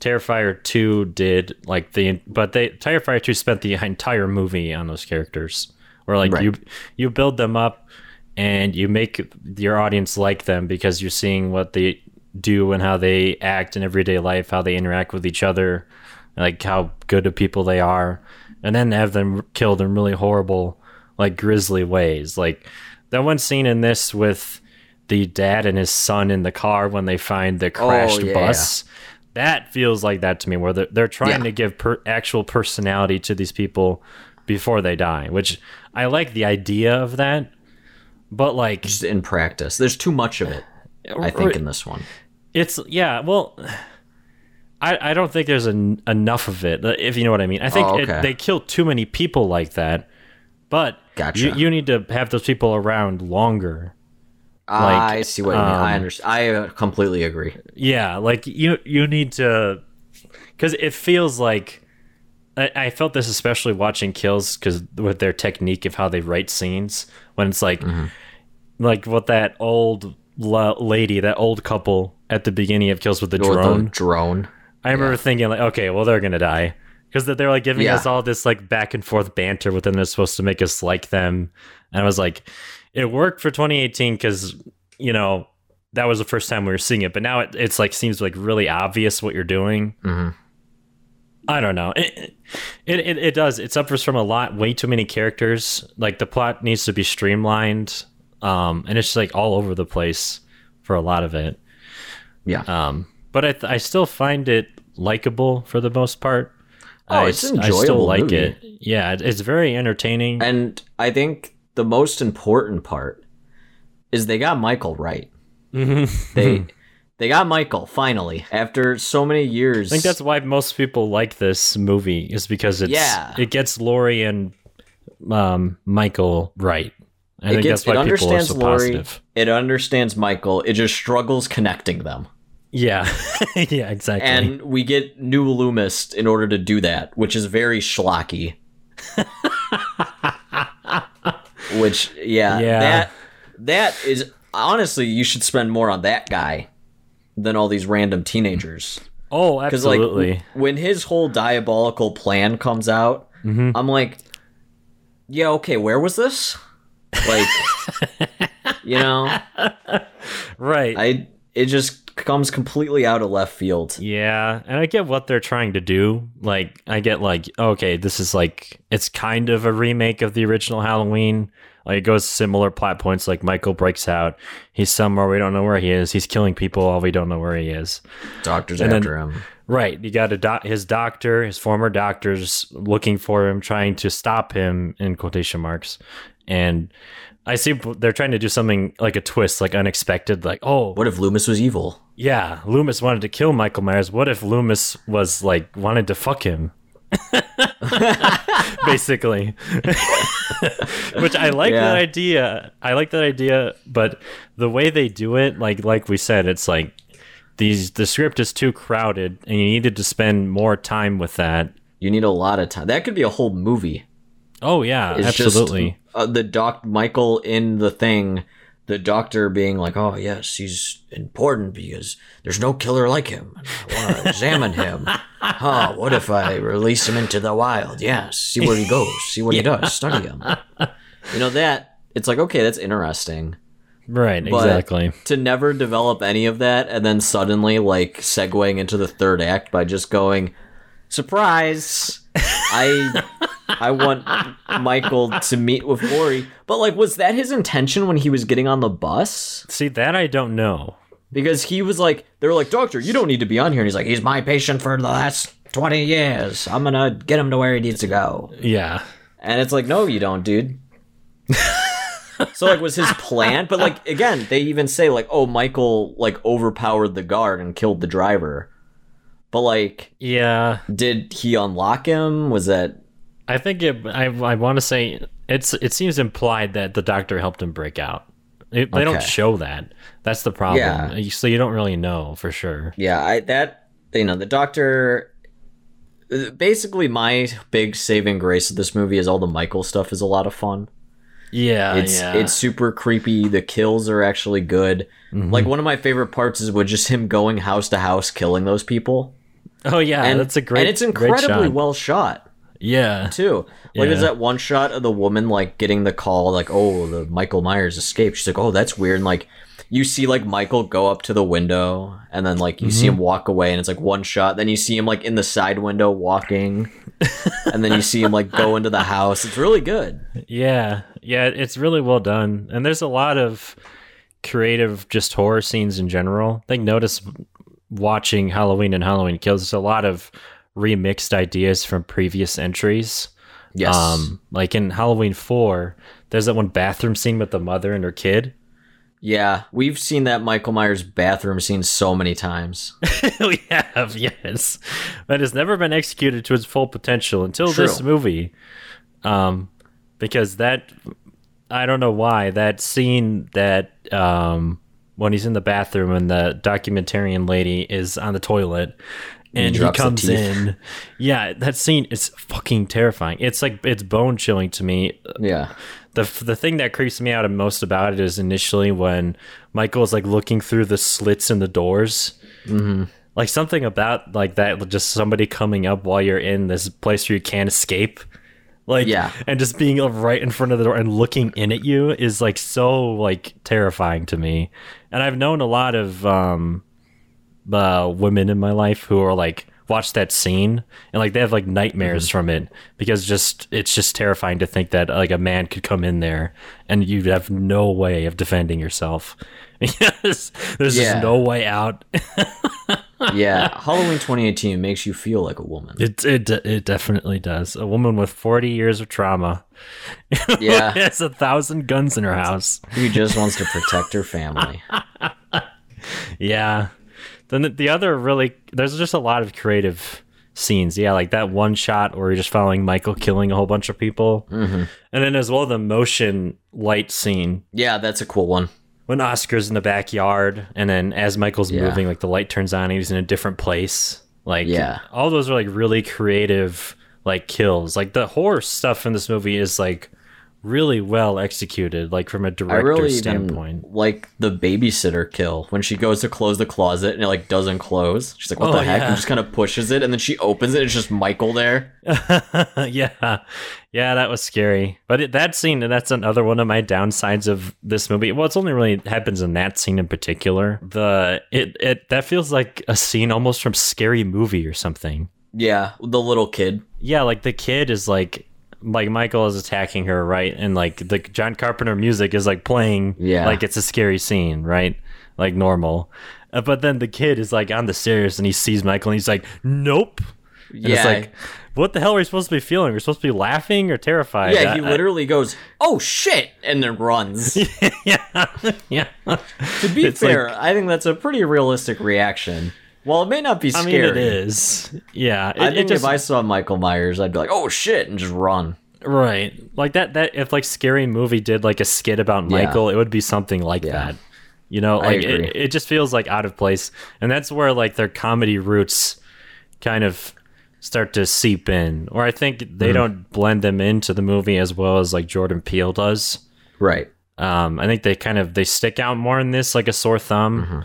Terrifier Two did, like the, but they Terrifier Two spent the entire movie on those characters, or like right. you, you build them up. And you make your audience like them because you're seeing what they do and how they act in everyday life, how they interact with each other, like how good of people they are. And then have them killed in really horrible, like, grisly ways. Like that one scene in this with the dad and his son in the car when they find the crashed oh, yeah. bus. That feels like that to me, where they're, they're trying yeah. to give per- actual personality to these people before they die, which I like the idea of that. But, like, just in practice, there's too much of it, I think, in this one. It's yeah. Well, I I don't think there's an, enough of it, if you know what I mean. I think oh, okay. it, they kill too many people like that. But gotcha. you, you need to have those people around longer. Uh, like, I see what you um, mean. I understand. I completely agree. Yeah, like you you need to, because it feels like I, I felt this especially watching Kills, because with their technique of how they write scenes. When it's like, mm-hmm. like what that old la- lady, that old couple at the beginning of Kills with the oh, drone. The drone. I remember yeah. thinking, like, okay, well, they're gonna die, because they're like giving yeah. us all this, like, back and forth banter with them that's supposed to make us like them. And I was like, it worked for twenty eighteen because, you know, that was the first time we were seeing it. But now it, it's like seems like really obvious what you're doing. Mm-hmm. I don't know. It, it it it does. It suffers from a lot, way too many characters. Like, the plot needs to be streamlined, um, and it's just, like, all over the place for a lot of it. Yeah. Um, but I th- I still find it likable for the most part. Oh, I, it's enjoyable. I still like movie. it. Yeah, it, it's very entertaining. And I think the most important part is they got Michael right. Mm-hmm. They. They got Michael, finally, after so many years. I think that's why most people like this movie, is because it's yeah. it gets Laurie and um, Michael right. I it think gets, that's why people are so Laurie, positive. It understands Michael. It just struggles connecting them. Yeah. Yeah, exactly. And we get new Loomis in order to do that, which is very schlocky. Which, yeah, yeah. That that is, honestly, you should spend more on that guy than all these random teenagers. Oh, absolutely. Like, when his whole diabolical plan comes out, mm-hmm. I'm like, yeah, okay, where was this? Like, you know? Right. I It just comes completely out of left field. Yeah, and I get what they're trying to do. Like, I get, like, okay, this is, like, it's kind of a remake of the original Halloween. Like, it goes similar plot points. Like, Michael breaks out. He's somewhere. We don't know where he is. He's killing people. All we don't know where he is. Doctors and after then, him. Right. You got a doc- his doctor, his former doctors looking for him, trying to stop him, in quotation marks. And I see they're trying to do something like a twist, like unexpected, like, oh, what if Loomis was evil? Yeah, Loomis wanted to kill Michael Myers. What if Loomis was like wanted to fuck him? Basically. Which I like yeah. that idea. I like that idea, but the way they do it, like like we said, it's like these the script is too crowded and you needed to spend more time with that. You need a lot of time. That could be a whole movie. Oh yeah, it's absolutely. Just, uh, the doc Michael in the thing, the doctor being like, "Oh yes, he's important because there's no killer like him. I want to examine him. Huh? What if I release him into the wild? Yes, see where he goes. See what yeah. he does. Study him. You know that? It's like okay, that's interesting." Right, but exactly. To never develop any of that and then suddenly like segueing into the third act by just going, surprise, I I want Michael to meet with Laurie. But like, was that his intention when he was getting on the bus? See, that I don't know. Because he was like, they were like, doctor, you don't need to be on here. And he's like, he's my patient for the last twenty years. I'm going to get him to where he needs to go. Yeah. And it's like, no, you don't, dude. So, like, was his plan? But, like, again, they even say, like, oh, Michael, like, overpowered the guard and killed the driver. But, like, yeah, did he unlock him? Was that... I think it... I, I want to say it's. It seems implied that the doctor helped him break out. It, they okay. don't show that. That's the problem. Yeah. So you don't really know for sure. Yeah, I that... You know, the doctor... Basically, my big saving grace of this movie is all the Michael stuff is a lot of fun. Yeah, it's yeah. it's super creepy. The kills are actually good. Mm-hmm. Like one of my favorite parts is with just him going house to house killing those people. Oh yeah, and that's a great and it's incredibly shot. well shot. Yeah, too. Like yeah. there's that one shot of the woman like getting the call like, oh, the Michael Myers escaped. She's like, oh, that's weird. And like you see like Michael go up to the window and then like you mm-hmm. see him walk away and it's like one shot. Then you see him like in the side window walking. And then you see him like go into the house. It's really good. Yeah. Yeah, it's really well done. And there's a lot of creative just horror scenes in general. I think notice watching Halloween and Halloween Kills, there's a lot of remixed ideas from previous entries. Yes. Um, like in Halloween four, there's that one bathroom scene with the mother and her kid. Yeah, we've seen that Michael Myers bathroom scene so many times. We have, yes. But it's never been executed to its full potential until True. this movie. Um, because that, I don't know why, that scene that um, when he's in the bathroom and the documentarian lady is on the toilet and he, he comes in. Yeah, that scene is fucking terrifying. It's like, it's bone chilling to me. Yeah. The the thing that creeps me out most about it is initially when Michael is like looking through the slits in the doors, mm-hmm. like something about like that, just somebody coming up while you're in this place where you can't escape, like yeah. and just being right in front of the door and looking in at you is like so like terrifying to me. And I've known a lot of um, uh, women in my life who are like watch that scene and like they have like nightmares mm-hmm. from it because just it's just terrifying to think that like a man could come in there and you'd have no way of defending yourself. There's yeah. just no way out. Yeah, Halloween twenty eighteen makes you feel like a woman. It it it definitely does. A woman with forty years of trauma. Yeah, has a thousand guns in her house. Who just wants to protect her family. Yeah. Then the other really, there's just a lot of creative scenes. Yeah, like that one shot where you're just following Michael killing a whole bunch of people. Mm-hmm. And then as well, the motion light scene. Yeah, that's a cool one. When Oscar's in the backyard and then as Michael's yeah. moving, like the light turns on and he's in a different place. Like yeah. all those are like really creative, like kills. Like the horror stuff in this movie is like really well executed, like from a director really standpoint. Like the babysitter kill when she goes to close the closet and it like doesn't close. She's like, what oh, the heck? Yeah. And just kind of pushes it and then she opens it and it's just Michael there. yeah. Yeah, that was scary. But it, that scene, and that's another one of my downsides of this movie. Well, it's only really happens in that scene in particular. The it it that feels like a scene almost from Scary Movie or something. Yeah. The little kid. Yeah, like the kid is like like Michael is attacking her, right? And like the John Carpenter music is like playing, yeah, like it's a scary scene, right? Like normal. Uh, but then the kid is like on the stairs and he sees Michael and he's like, nope. And yeah. It's like, what the hell are we supposed to be feeling? We're supposed to be laughing or terrified? Yeah, he I, literally I, goes, oh, shit, and then runs. yeah. yeah. To be it's fair, like, I think that's a pretty realistic reaction. While it may not be scary. I mean, it is. Yeah. It, I think it just, if I saw Michael Myers, I'd be like, oh, shit, and just run. Right. Like that, that if like Scary Movie did like a skit about Michael, yeah. it would be something like yeah. that. You know, like it, it just feels like out of place. And that's where like their comedy roots kind of start to seep in. Or I think they mm-hmm. don't blend them into the movie as well as like Jordan Peele does. Right. Um, I think they kind of they stick out more in this like a sore thumb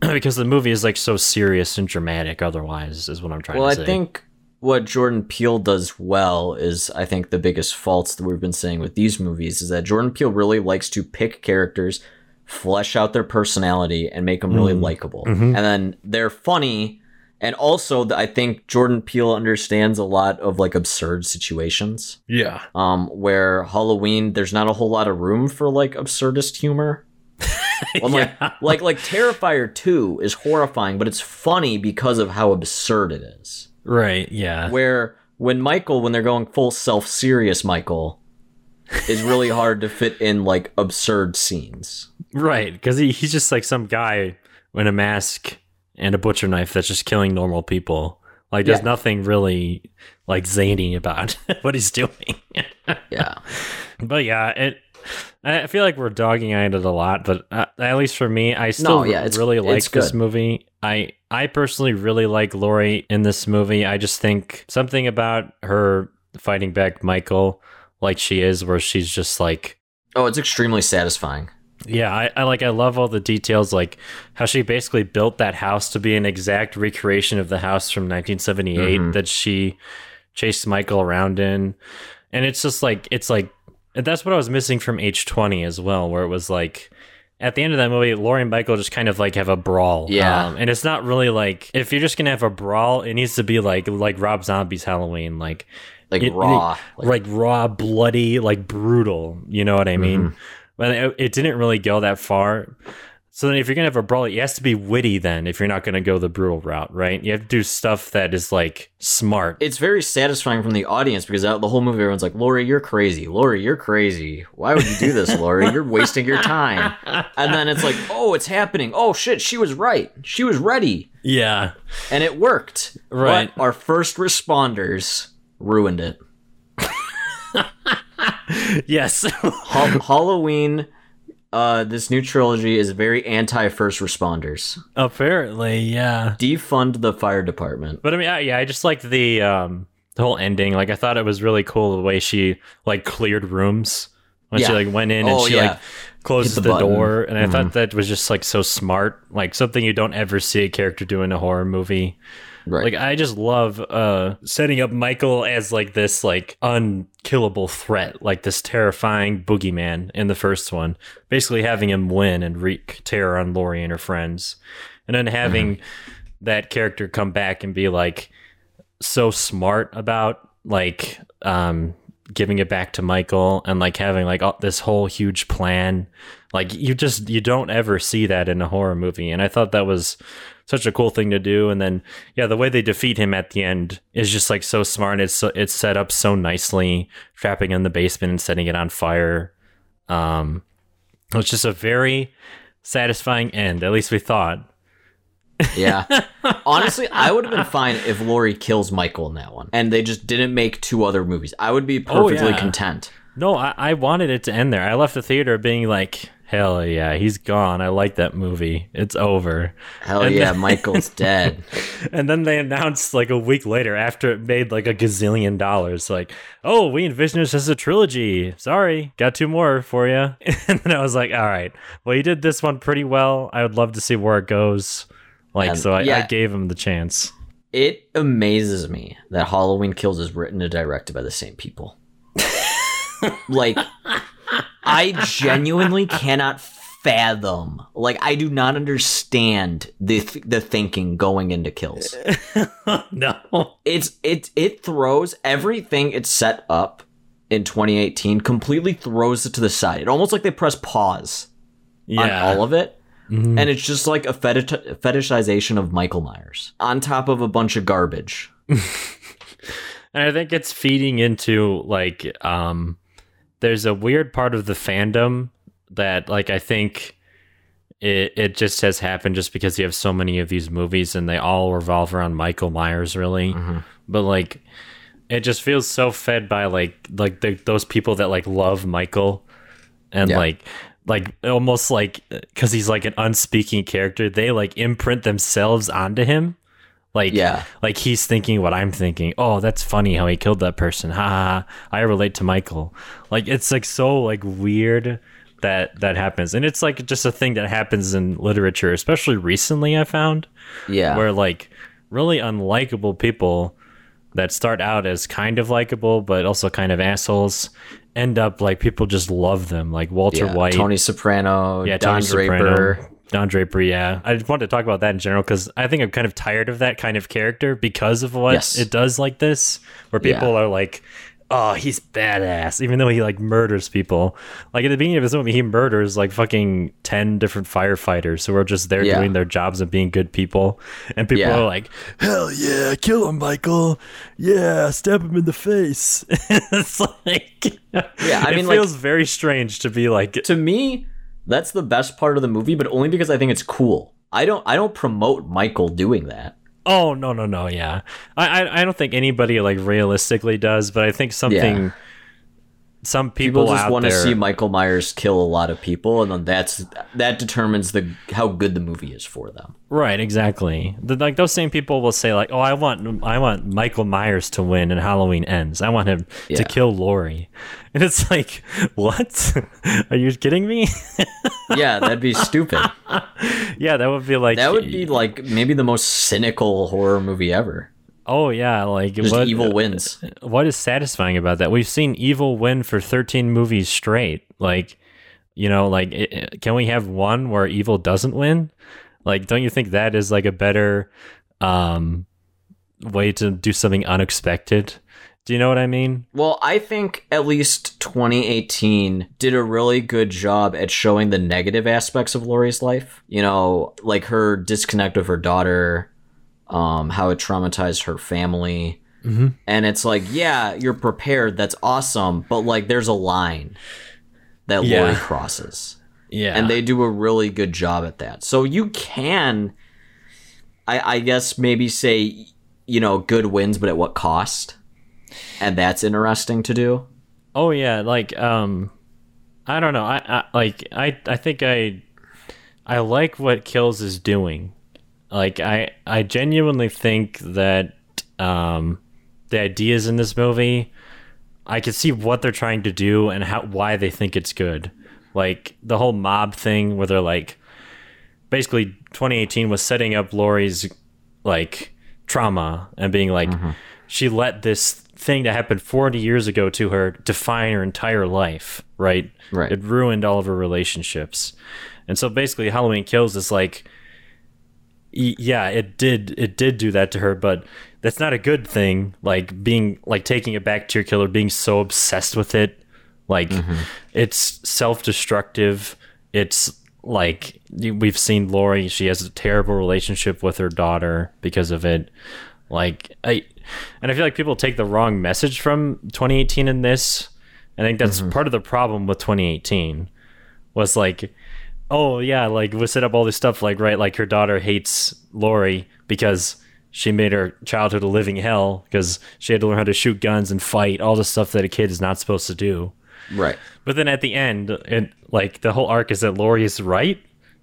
mm-hmm. because the movie is like so serious and dramatic otherwise is what I'm trying well, to say. Well, I think what Jordan Peele does well is I think the biggest faults that we've been saying with these movies is that Jordan Peele really likes to pick characters, flesh out their personality and make them really mm. likable. Mm-hmm. And then they're funny. And also I think Jordan Peele understands a lot of like absurd situations. Yeah. Um, where Halloween, there's not a whole lot of room for like absurdist humor. Well, yeah. like, like, like Terrifier Two is horrifying, but it's funny because of how absurd it is. Right. Yeah. Where when Michael, when they're going full self-serious, Michael is really hard to fit in like absurd scenes. Right, because he, he's just like some guy in a mask and a butcher knife that's just killing normal people. Like, there's yeah. nothing really, like, zany about what he's doing. yeah. But, yeah, it. I feel like we're dogging-eyed it a lot, but uh, at least for me, I still no, yeah, it's, really like this movie. I I personally really like Laurie in this movie. I just think something about her fighting back Michael like she is, where she's just like... Oh, it's extremely satisfying. Yeah, I, I like I love all the details, like how she basically built that house to be an exact recreation of the house from nineteen seventy-eight mm-hmm. that she chased Michael around in. And it's just like it's like that's what I was missing from H twenty as well, where it was like at the end of that movie, Laurie and Michael just kind of like have a brawl. Yeah. Um, and it's not really like if you're just going to have a brawl, it needs to be like like Rob Zombie's Halloween, like like it, raw, it, like, like raw, bloody, like brutal. You know what I mean? Mm-hmm. But it didn't really go that far. So then if you're going to have a brawl, it has to be witty then if you're not going to go the brutal route, right? You have to do stuff that is, like, smart. It's very satisfying from the audience because the whole movie, everyone's like, Laurie, you're crazy. Laurie, you're crazy. Why would you do this, Laurie? You're wasting your time. And then it's like, oh, it's happening. Oh, shit, she was right. She was ready. Yeah. And it worked. Right. But our first responders ruined it. Yes. ha- Halloween, uh, this new trilogy is very anti-first responders. Apparently, yeah. Defund the fire department. But I mean, I, yeah, I just liked the um, the whole ending. Like, I thought it was really cool the way she like cleared rooms when yeah. she like went in and oh, she yeah. like closed the, the door. And I mm-hmm. thought that was just like so smart, like something you don't ever see a character do in a horror movie. Right. Like, I just love uh, setting up Michael as, like, this, like, unkillable threat, like this terrifying boogeyman in the first one, basically having him win and wreak terror on Laurie and her friends, and then having mm-hmm. that character come back and be, like, so smart about, like, um, giving it back to Michael and, like, having, like, all, this whole huge plan. Like, you just, you don't ever see that in a horror movie, and I thought that was... such a cool thing to do. And then, yeah, the way they defeat him at the end is just like so smart. It's so, it's set up so nicely, trapping in the basement and setting it on fire. Um, it's just a very satisfying end. At least we thought. Yeah. Honestly, I would have been fine if Laurie kills Michael in that one and they just didn't make two other movies. I would be perfectly oh, yeah. content. No, I-, I wanted it to end there. I left the theater being like, hell yeah, he's gone. I like that movie. It's over. Hell and yeah, then, Michael's dead. And then they announced like a week later after it made like a gazillion dollars, like, oh, we envisioned this as a trilogy. Sorry, got two more for you. And then I was like, all right, well, you did this one pretty well. I would love to see where it goes. Like, um, so I, yeah, I gave him the chance. It amazes me that Halloween Kills is written and directed by the same people. Like... I genuinely cannot fathom. Like, I do not understand the th- the thinking going into Kills. No, it's it it throws everything it's set up in twenty eighteen completely throws it to the side. It almost like they press pause yeah. on all of it, mm-hmm. and it's just like a fetish- fetishization of Michael Myers on top of a bunch of garbage. And I think it's feeding into, like, um, there's a weird part of the fandom that, like, I think it it just has happened just because you have so many of these movies and they all revolve around Michael Myers, really. Mm-hmm. But, like, it just feels so fed by, like, like the, those people that, like, love Michael and, yeah. like... like almost like because he's like an unspeaking character, they like imprint themselves onto him. Like, yeah, like he's thinking what I'm thinking. Oh, that's funny how he killed that person. Ha ha! I relate to Michael. Like, it's like so like weird that that happens, and it's like just a thing that happens in literature, especially recently. I found, yeah, where like really unlikable people that start out as kind of likable but also kind of assholes end up like people just love them, like Walter yeah, White, Tony Soprano, yeah, Don Tony Draper, Soprano, Don Draper. Yeah, I just wanted to talk about that in general because I think I'm kind of tired of that kind of character because of what yes. it does, like this, where people yeah. are like, "Oh, he's badass," even though he like murders people. Like at the beginning of his movie, he murders like fucking ten different firefighters who are just there yeah. doing their jobs and being good people, and people yeah. are like, "Hell yeah, kill him, Michael! Yeah, stab him in the face." It's like. Yeah, I mean, it feels like, very strange to be like. To me, that's the best part of the movie, but only because I think it's cool. I don't, I don't promote Michael doing that. Oh no, no, no! Yeah, I, I, I don't think anybody like realistically does, but I think something. Yeah. Some people, people just want to see Michael Myers kill a lot of people, and then that's that determines the how good the movie is for them. Right, exactly. The, like those same people will say, like, "Oh, I want I want Michael Myers to win in Halloween Ends. I want him yeah. to kill Laurie," and it's like, "What? Are you kidding me?" Yeah, that'd be stupid. Yeah, that would be like that would be like maybe the most cynical horror movie ever. Oh yeah, like just what, evil wins. What is satisfying about that? We've seen evil win for thirteen movies straight. Like, you know, like it, can we have one where evil doesn't win? Like, don't you think that is like a better um, way to do something unexpected? Do you know what I mean? Well, I think at least twenty eighteen did a really good job at showing the negative aspects of Laurie's life. You know, like her disconnect with her daughter. Um, how it traumatized her family. Mm-hmm. And it's like, yeah, you're prepared. That's awesome. But like, there's a line that yeah. Laurie crosses. Yeah. And they do a really good job at that. So you can, I, I guess, maybe say, you know, good wins, but at what cost? And that's interesting to do. Oh, yeah. Like, um, I don't know. I, I like, I, I think I, I like what Kills is doing. Like, I, I genuinely think that um, the ideas in this movie, I can see what they're trying to do and how why they think it's good. Like, the whole mob thing where they're, like, basically twenty eighteen was setting up Laurie's, like, trauma and being like, mm-hmm. she let this thing that happened forty years ago to her define her entire life, right? Right. It ruined all of her relationships. And so, basically, Halloween Kills is, like... yeah, it did it did do that to her, but that's not a good thing. Like being like taking it back to your killer, being so obsessed with it, like mm-hmm. it's self-destructive. It's like we've seen Laurie, she has a terrible relationship with her daughter because of it. Like I and I feel like people take the wrong message from twenty eighteen in this. I think that's mm-hmm. part of the problem with twenty eighteen was like, oh yeah, like we set up all this stuff, like right, like her daughter hates Laurie because she made her childhood a living hell because she had to learn how to shoot guns and fight, all the stuff that a kid is not supposed to do. Right. But then at the end, and like the whole arc is that Laurie is right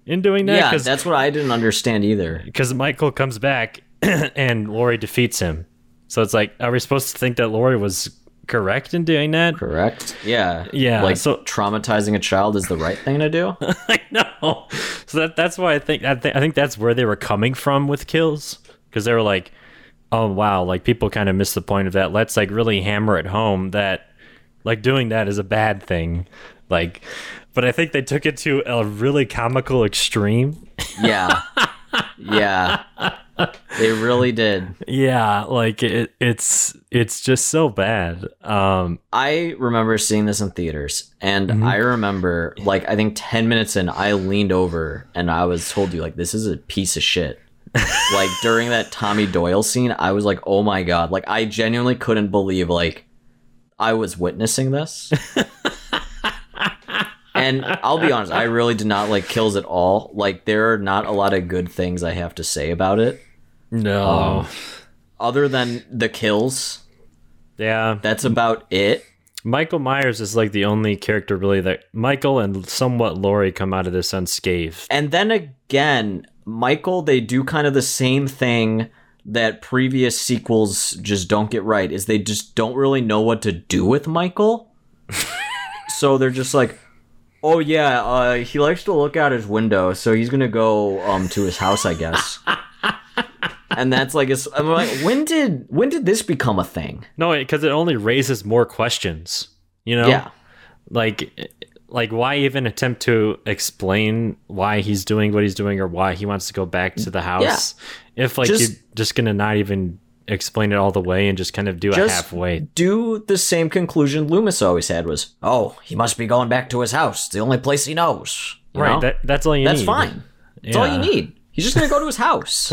in doing that. Yeah, that's what I didn't understand either. Because Michael comes back and Laurie defeats him, so it's like, are we supposed to think that Laurie was correct in doing that? Correct. Yeah. Yeah. Like so, traumatizing a child is the right thing to do. I know. So that that's why I think I, th- I think that's where they were coming from with Kills, because they were like, oh wow, like people kind of missed the point of that. Let's like really hammer it home that like doing that is a bad thing. Like, but I think they took it to a really comical extreme. Yeah. Yeah. They really did. Yeah, like it, it's it's just so bad. Um, I remember seeing this in theaters, and mm-hmm. I remember, like, I think ten minutes in, I leaned over and I was told, you like, this is a piece of shit. Like, during that Tommy Doyle scene, I was like, oh my God. Like, I genuinely couldn't believe, like, I was witnessing this. And I'll be honest, I really did not like Kills at all. Like, there are not a lot of good things I have to say about it. No. Um, other than the kills. Yeah. That's about it. Michael Myers is like the only character really that Michael and somewhat Laurie come out of this unscathed. And then again, Michael, they do kind of the same thing that previous sequels just don't get right, is they just don't really know what to do with Michael. So they're just like, oh yeah, uh, he likes to look out his window, so he's gonna go um, to his house, I guess. And that's like, it's, I'm like, when did when did this become a thing? No, because it only raises more questions. You know, yeah. Like, like why even attempt to explain why he's doing what he's doing or why he wants to go back to the house? Yeah. If like just, you're just gonna not even explain it all the way and just kind of do just a halfway. Do the same conclusion Loomis always had was, oh, he must be going back to his house. It's the only place he knows. You right. That, that's all you that's need. That's fine. That's yeah. all you need. He's just going to go to his house.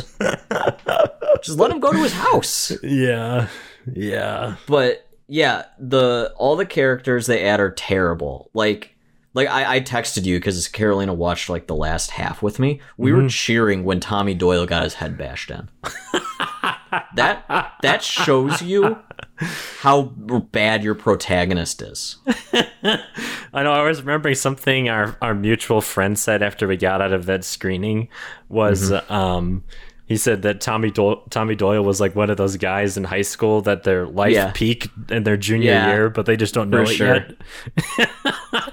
Just let him go to his house. Yeah. Yeah. But yeah, the all the characters they add are terrible. Like, like I, I texted you because Carolina watched like the last half with me. We mm-hmm. were cheering when Tommy Doyle got his head bashed in. That that shows you how bad your protagonist is. I know. I was remembering something our, our mutual friend said after we got out of that screening was mm-hmm. um, he said that Tommy Do- Tommy Doyle was like one of those guys in high school that their life yeah. peaked in their junior yeah. year, but they just don't know For it sure. yet.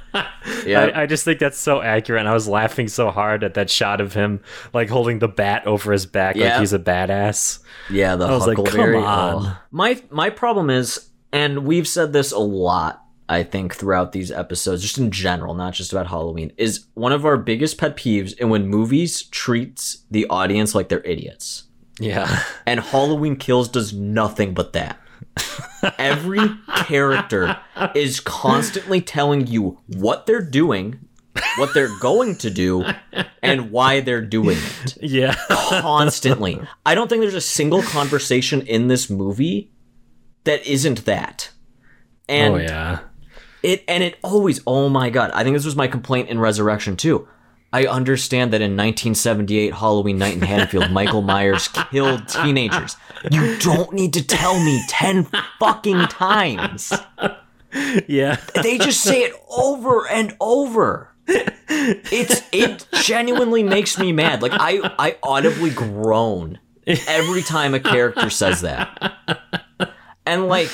Yeah, I, I just think that's so accurate. And I was laughing so hard at that shot of him like holding the bat over his back yeah. like he's a badass. Yeah, the I was Huckleberry. Like, come on. Oh. My my problem is, and we've said this a lot, I think, throughout these episodes, just in general, not just about Halloween, is one of our biggest pet peeves in when movies treats the audience like they're idiots. Yeah. And Halloween Kills does nothing but that. Every character is constantly telling you what they're doing, what they're going to do, and why they're doing it. Yeah. Constantly. I don't think there's a single conversation in this movie that isn't that. And oh, yeah. It, and it always, oh my God, I think this was my complaint in Resurrection too. I understand that in nineteen seventy-eight, Halloween Night in Haddonfield, Michael Myers killed teenagers. You don't need to tell me ten fucking times. Yeah. They just say it over and over. It's It genuinely makes me mad. Like, I, I audibly groan every time a character says that. And, like,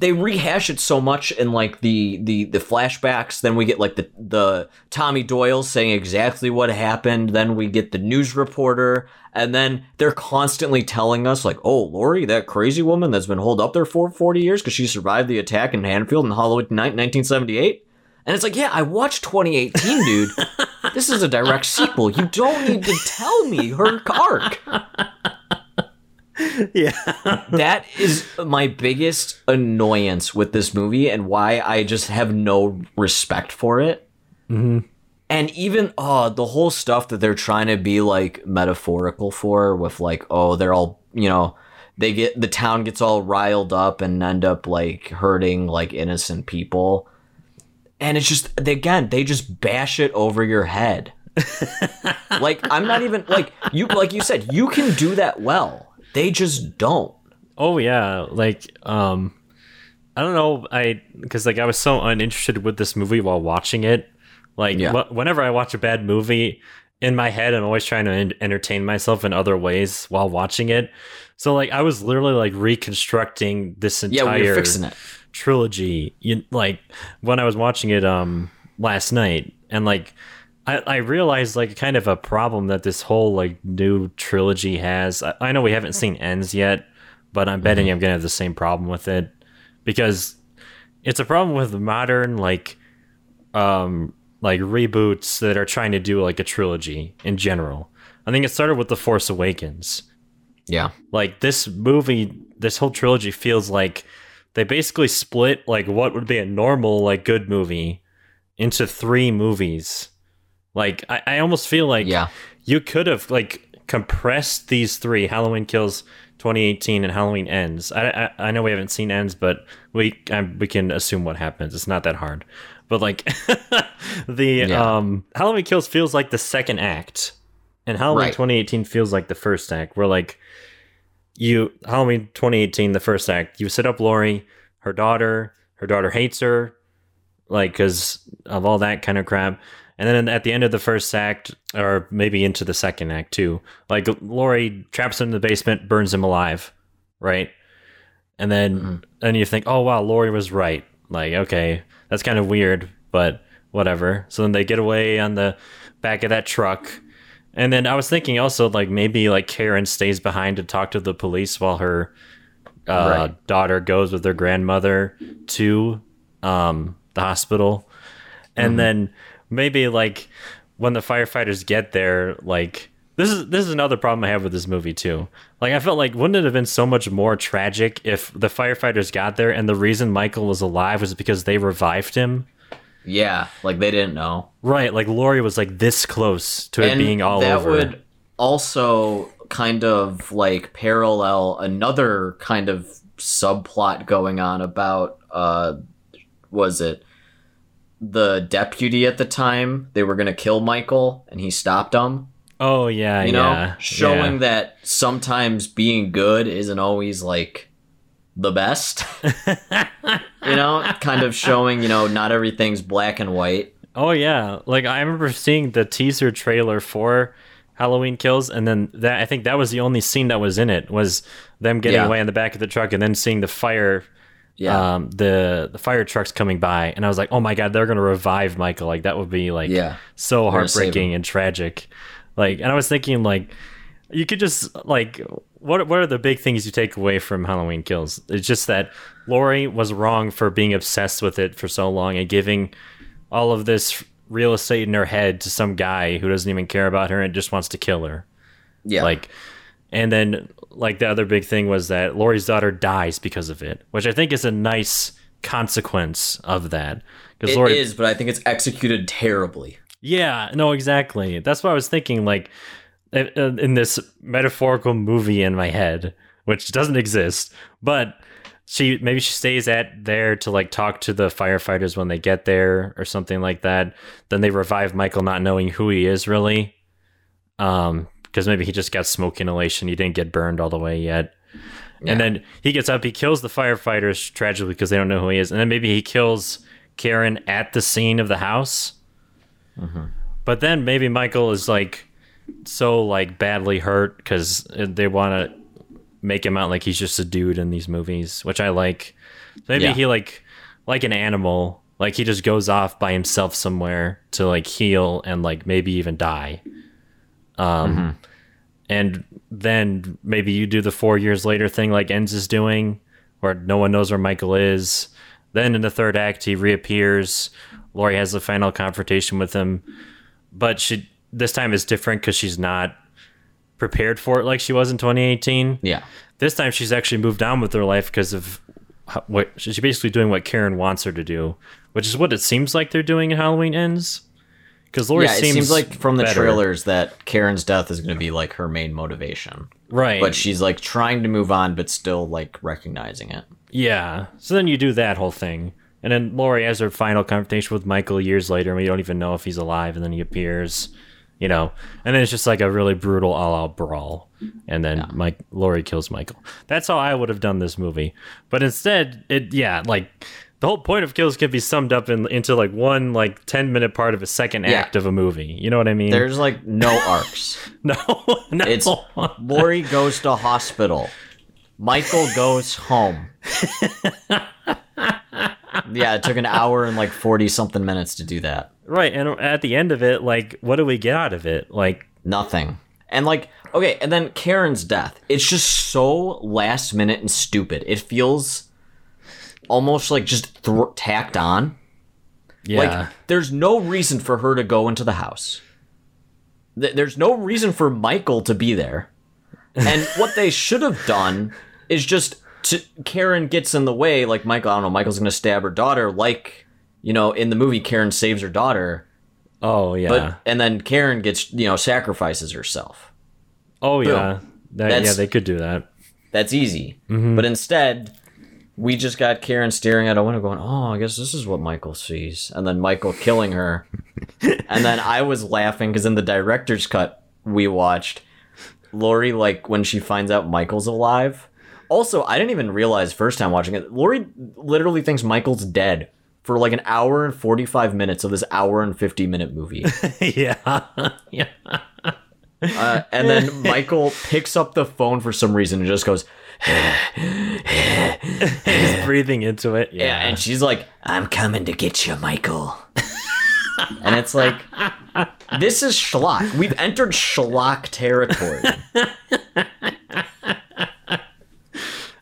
they rehash it so much in like the, the, the flashbacks. Then we get like the, the Tommy Doyle saying exactly what happened. Then we get the news reporter. And then they're constantly telling us like, oh, Laurie, that crazy woman that's been holed up there for forty years because she survived the attack in Haddonfield and Halloween Night in nineteen seventy-eight. And it's like, yeah, I watched twenty eighteen, dude. This is a direct sequel. You don't need to tell me her arc. Yeah. That is my biggest annoyance with this movie and why I just have no respect for it. Mm-hmm. And even uh, the whole stuff that they're trying to be like metaphorical for with like, oh, they're all, you know, they get the town gets all riled up and end up like hurting like innocent people. And it's just, they, again, they just bash it over your head. Like, I'm not even like you, like you said, you can do that well. They just don't. Oh, yeah. Like, um, I don't know. I, because, like, I was so uninterested with this movie while watching it. Like, yeah. wh- whenever I watch a bad movie, in my head, I'm always trying to en- entertain myself in other ways while watching it. So, like, I was literally, like, reconstructing this entire yeah, we were fixing it. trilogy. You, like, when I was watching it um last night. And, like, I, I realized like kind of a problem that this whole like new trilogy has. I, I know we haven't seen Ends yet, but I'm betting mm-hmm. I'm gonna have the same problem with it because it's a problem with modern like um like reboots that are trying to do like a trilogy in general. I think it started with The Force Awakens. Yeah, like this movie, this whole trilogy feels like they basically split like what would be a normal like good movie into three movies. Like, I, I almost feel like yeah. you could have, like, compressed these three, Halloween Kills twenty eighteen and Halloween Ends. I, I, I know we haven't seen Ends, but we I, we can assume what happens. It's not that hard. But like the yeah. um, Halloween Kills feels like the second act, and Halloween right. twenty eighteen feels like the first act. Where like you Halloween twenty eighteen, the first act, you set up Laurie, her daughter. Her daughter hates her, like because of all that kind of crap. And then at the end of the first act, or maybe into the second act too, like Laurie traps him in the basement, burns him alive, right? And then mm-hmm. and you think, oh wow, Laurie was right. Like, okay, that's kind of weird, but whatever. So then they get away on the back of that truck. And then I was thinking also, like, maybe like Karen stays behind to talk to the police while her uh, right. daughter goes with her grandmother to um, the hospital. And mm-hmm. then maybe like when the firefighters get there, like this is this is another problem I have with this movie too. Like I felt like wouldn't it have been so much more tragic if the firefighters got there and the reason Michael was alive was because they revived him? Yeah, like they didn't know. Right, like Laurie was like this close to and it being all that over. That would also kind of like parallel another kind of subplot going on about uh was it the deputy at the time, they were going to kill Michael and he stopped them. Oh, yeah, you know, yeah, showing yeah. that sometimes being good isn't always like the best, you know, kind of showing, you know, not everything's black and white. Oh, yeah. Like I remember seeing the teaser trailer for Halloween Kills. And then that I think that was the only scene that was in it was them getting yeah. away in the back of the truck and then seeing the fire. Yeah. Um, the, the fire truck's coming by and I was like, oh my God, they're going to revive Michael. Like that would be like yeah. so heartbreaking and tragic. Like, and I was thinking like, you could just like, what, what are the big things you take away from Halloween Kills? It's just that Laurie was wrong for being obsessed with it for so long and giving all of this real estate in her head to some guy who doesn't even care about her and just wants to kill her. Yeah. Like, and then like the other big thing was that Laurie's daughter dies because of it, which I think is a nice consequence of that. It Laurie... is, but I think it's executed terribly. Yeah, no, exactly. That's what I was thinking, like, in this metaphorical movie in my head, which doesn't exist, but she maybe she stays at there to, like, talk to the firefighters when they get there or something like that. Then they revive Michael not knowing who he is, really. Um... Because maybe he just got smoke inhalation. He didn't get burned all the way yet. Yeah. And then he gets up. He kills the firefighters tragically because they don't know who he is. And then maybe he kills Karen at the scene of the house. Mm-hmm. But then maybe Michael is like so like badly hurt because they want to make him out like he's just a dude in these movies, which I like. Maybe yeah. he like like an animal. Like he just goes off by himself somewhere to like heal and like maybe even die. Um, mm-hmm. and then maybe you do the four years later thing like Ends is doing where no one knows where Michael is. Then in the third act, he reappears. Laurie has the final confrontation with him, but she, this time is different cause she's not prepared for it. Like she was in twenty eighteen. Yeah. This time she's actually moved on with her life cause of what she's basically doing what Karen wants her to do, which is what it seems like they're doing in Halloween Ends. Because Laurie yeah, it seems, seems like from the better. trailers that Karen's death is going to be like her main motivation, right? But she's like trying to move on, but still like recognizing it. Yeah. So then you do that whole thing, and then Laurie has her final confrontation with Michael years later, and we don't even know if he's alive, and then he appears, you know, and then it's just like a really brutal all-out brawl, and then yeah. Mike Laurie kills Michael. That's how I would have done this movie, but instead, it yeah, like. The whole point of Kills can be summed up in, into like one like ten minute part of a second yeah. act of a movie. You know what I mean? There's like no arcs. no, no. It's Laurie goes to hospital. Michael goes home. yeah, it took an hour and like forty something minutes to do that. Right, and at the end of it, like, what do we get out of it? Like nothing. And like, okay, and then Karen's death. It's just so last minute and stupid. It feels. Almost like just th- tacked on. Yeah. Like, there's no reason for her to go into the house. Th- there's no reason for Michael to be there. And what they should have done is just to, Karen gets in the way. Like, Michael, I don't know, Michael's going to stab her daughter. Like, you know, in the movie, Karen saves her daughter. Oh, yeah. But, and then Karen gets, you know, sacrifices herself. Oh, boom. yeah. That, yeah, they could do that. That's easy. Mm-hmm. But instead, we just got Karen staring out a window going, oh, I guess this is what Michael sees. And then Michael killing her. And then I was laughing because in the director's cut we watched, Laurie, like, when she finds out Michael's alive. Also, I didn't even realize first time watching it, Laurie literally thinks Michael's dead for like an hour and forty-five minutes of this hour and fifty minute movie. Yeah. Yeah. Uh, and then Michael picks up the phone for some reason and just goes, he's breathing into it. Yeah. Yeah, and she's like, I'm coming to get you, Michael. And it's like, this is schlock. We've entered schlock territory.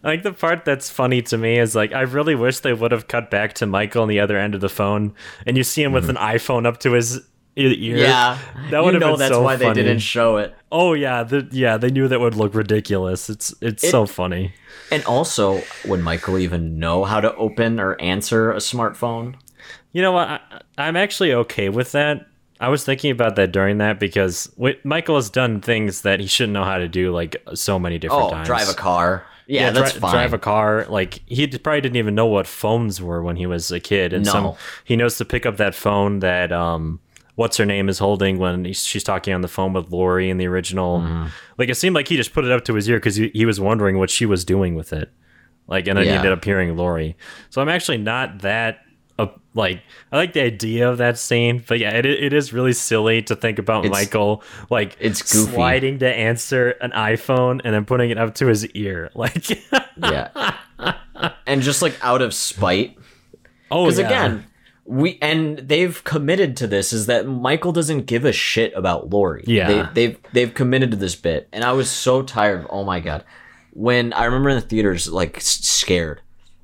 I think the part that's funny to me is, like, I really wish they would have cut back to Michael on the other end of the phone, and you see him with an iPhone up to his ear. Yeah, that would have been so funny. You know that's why they didn't show it. Oh yeah, the, yeah, they knew that would look ridiculous. It's it's it, so funny. And also, would Michael even know how to open or answer a smartphone? You know what? I, I'm actually okay with that. I was thinking about that during that because Michael has done things that he shouldn't know how to do, like, so many different oh, times. Oh, drive a car. Yeah, yeah, that's dri- fine. Drive a car. Like, he probably didn't even know what phones were when he was a kid. And no. some, he knows to pick up that phone that um, what's-her-name is holding when she's talking on the phone with Laurie in the original. Mm. Like, it seemed like he just put it up to his ear because he, he was wondering what she was doing with it. Like, and then yeah. he ended up hearing Laurie. So I'm actually not that... A, like, I like the idea of that scene, but yeah, it it is really silly to think about it's, Michael like it's goofy. Sliding to answer an iPhone and then putting it up to his ear, like yeah, and just like out of spite. Oh, because yeah. again, we and they've committed to this is that Michael doesn't give a shit about Laurie. Yeah, they, they've they've committed to this bit, and I was so tired. Of, oh my god, when I remember in the theaters, like scared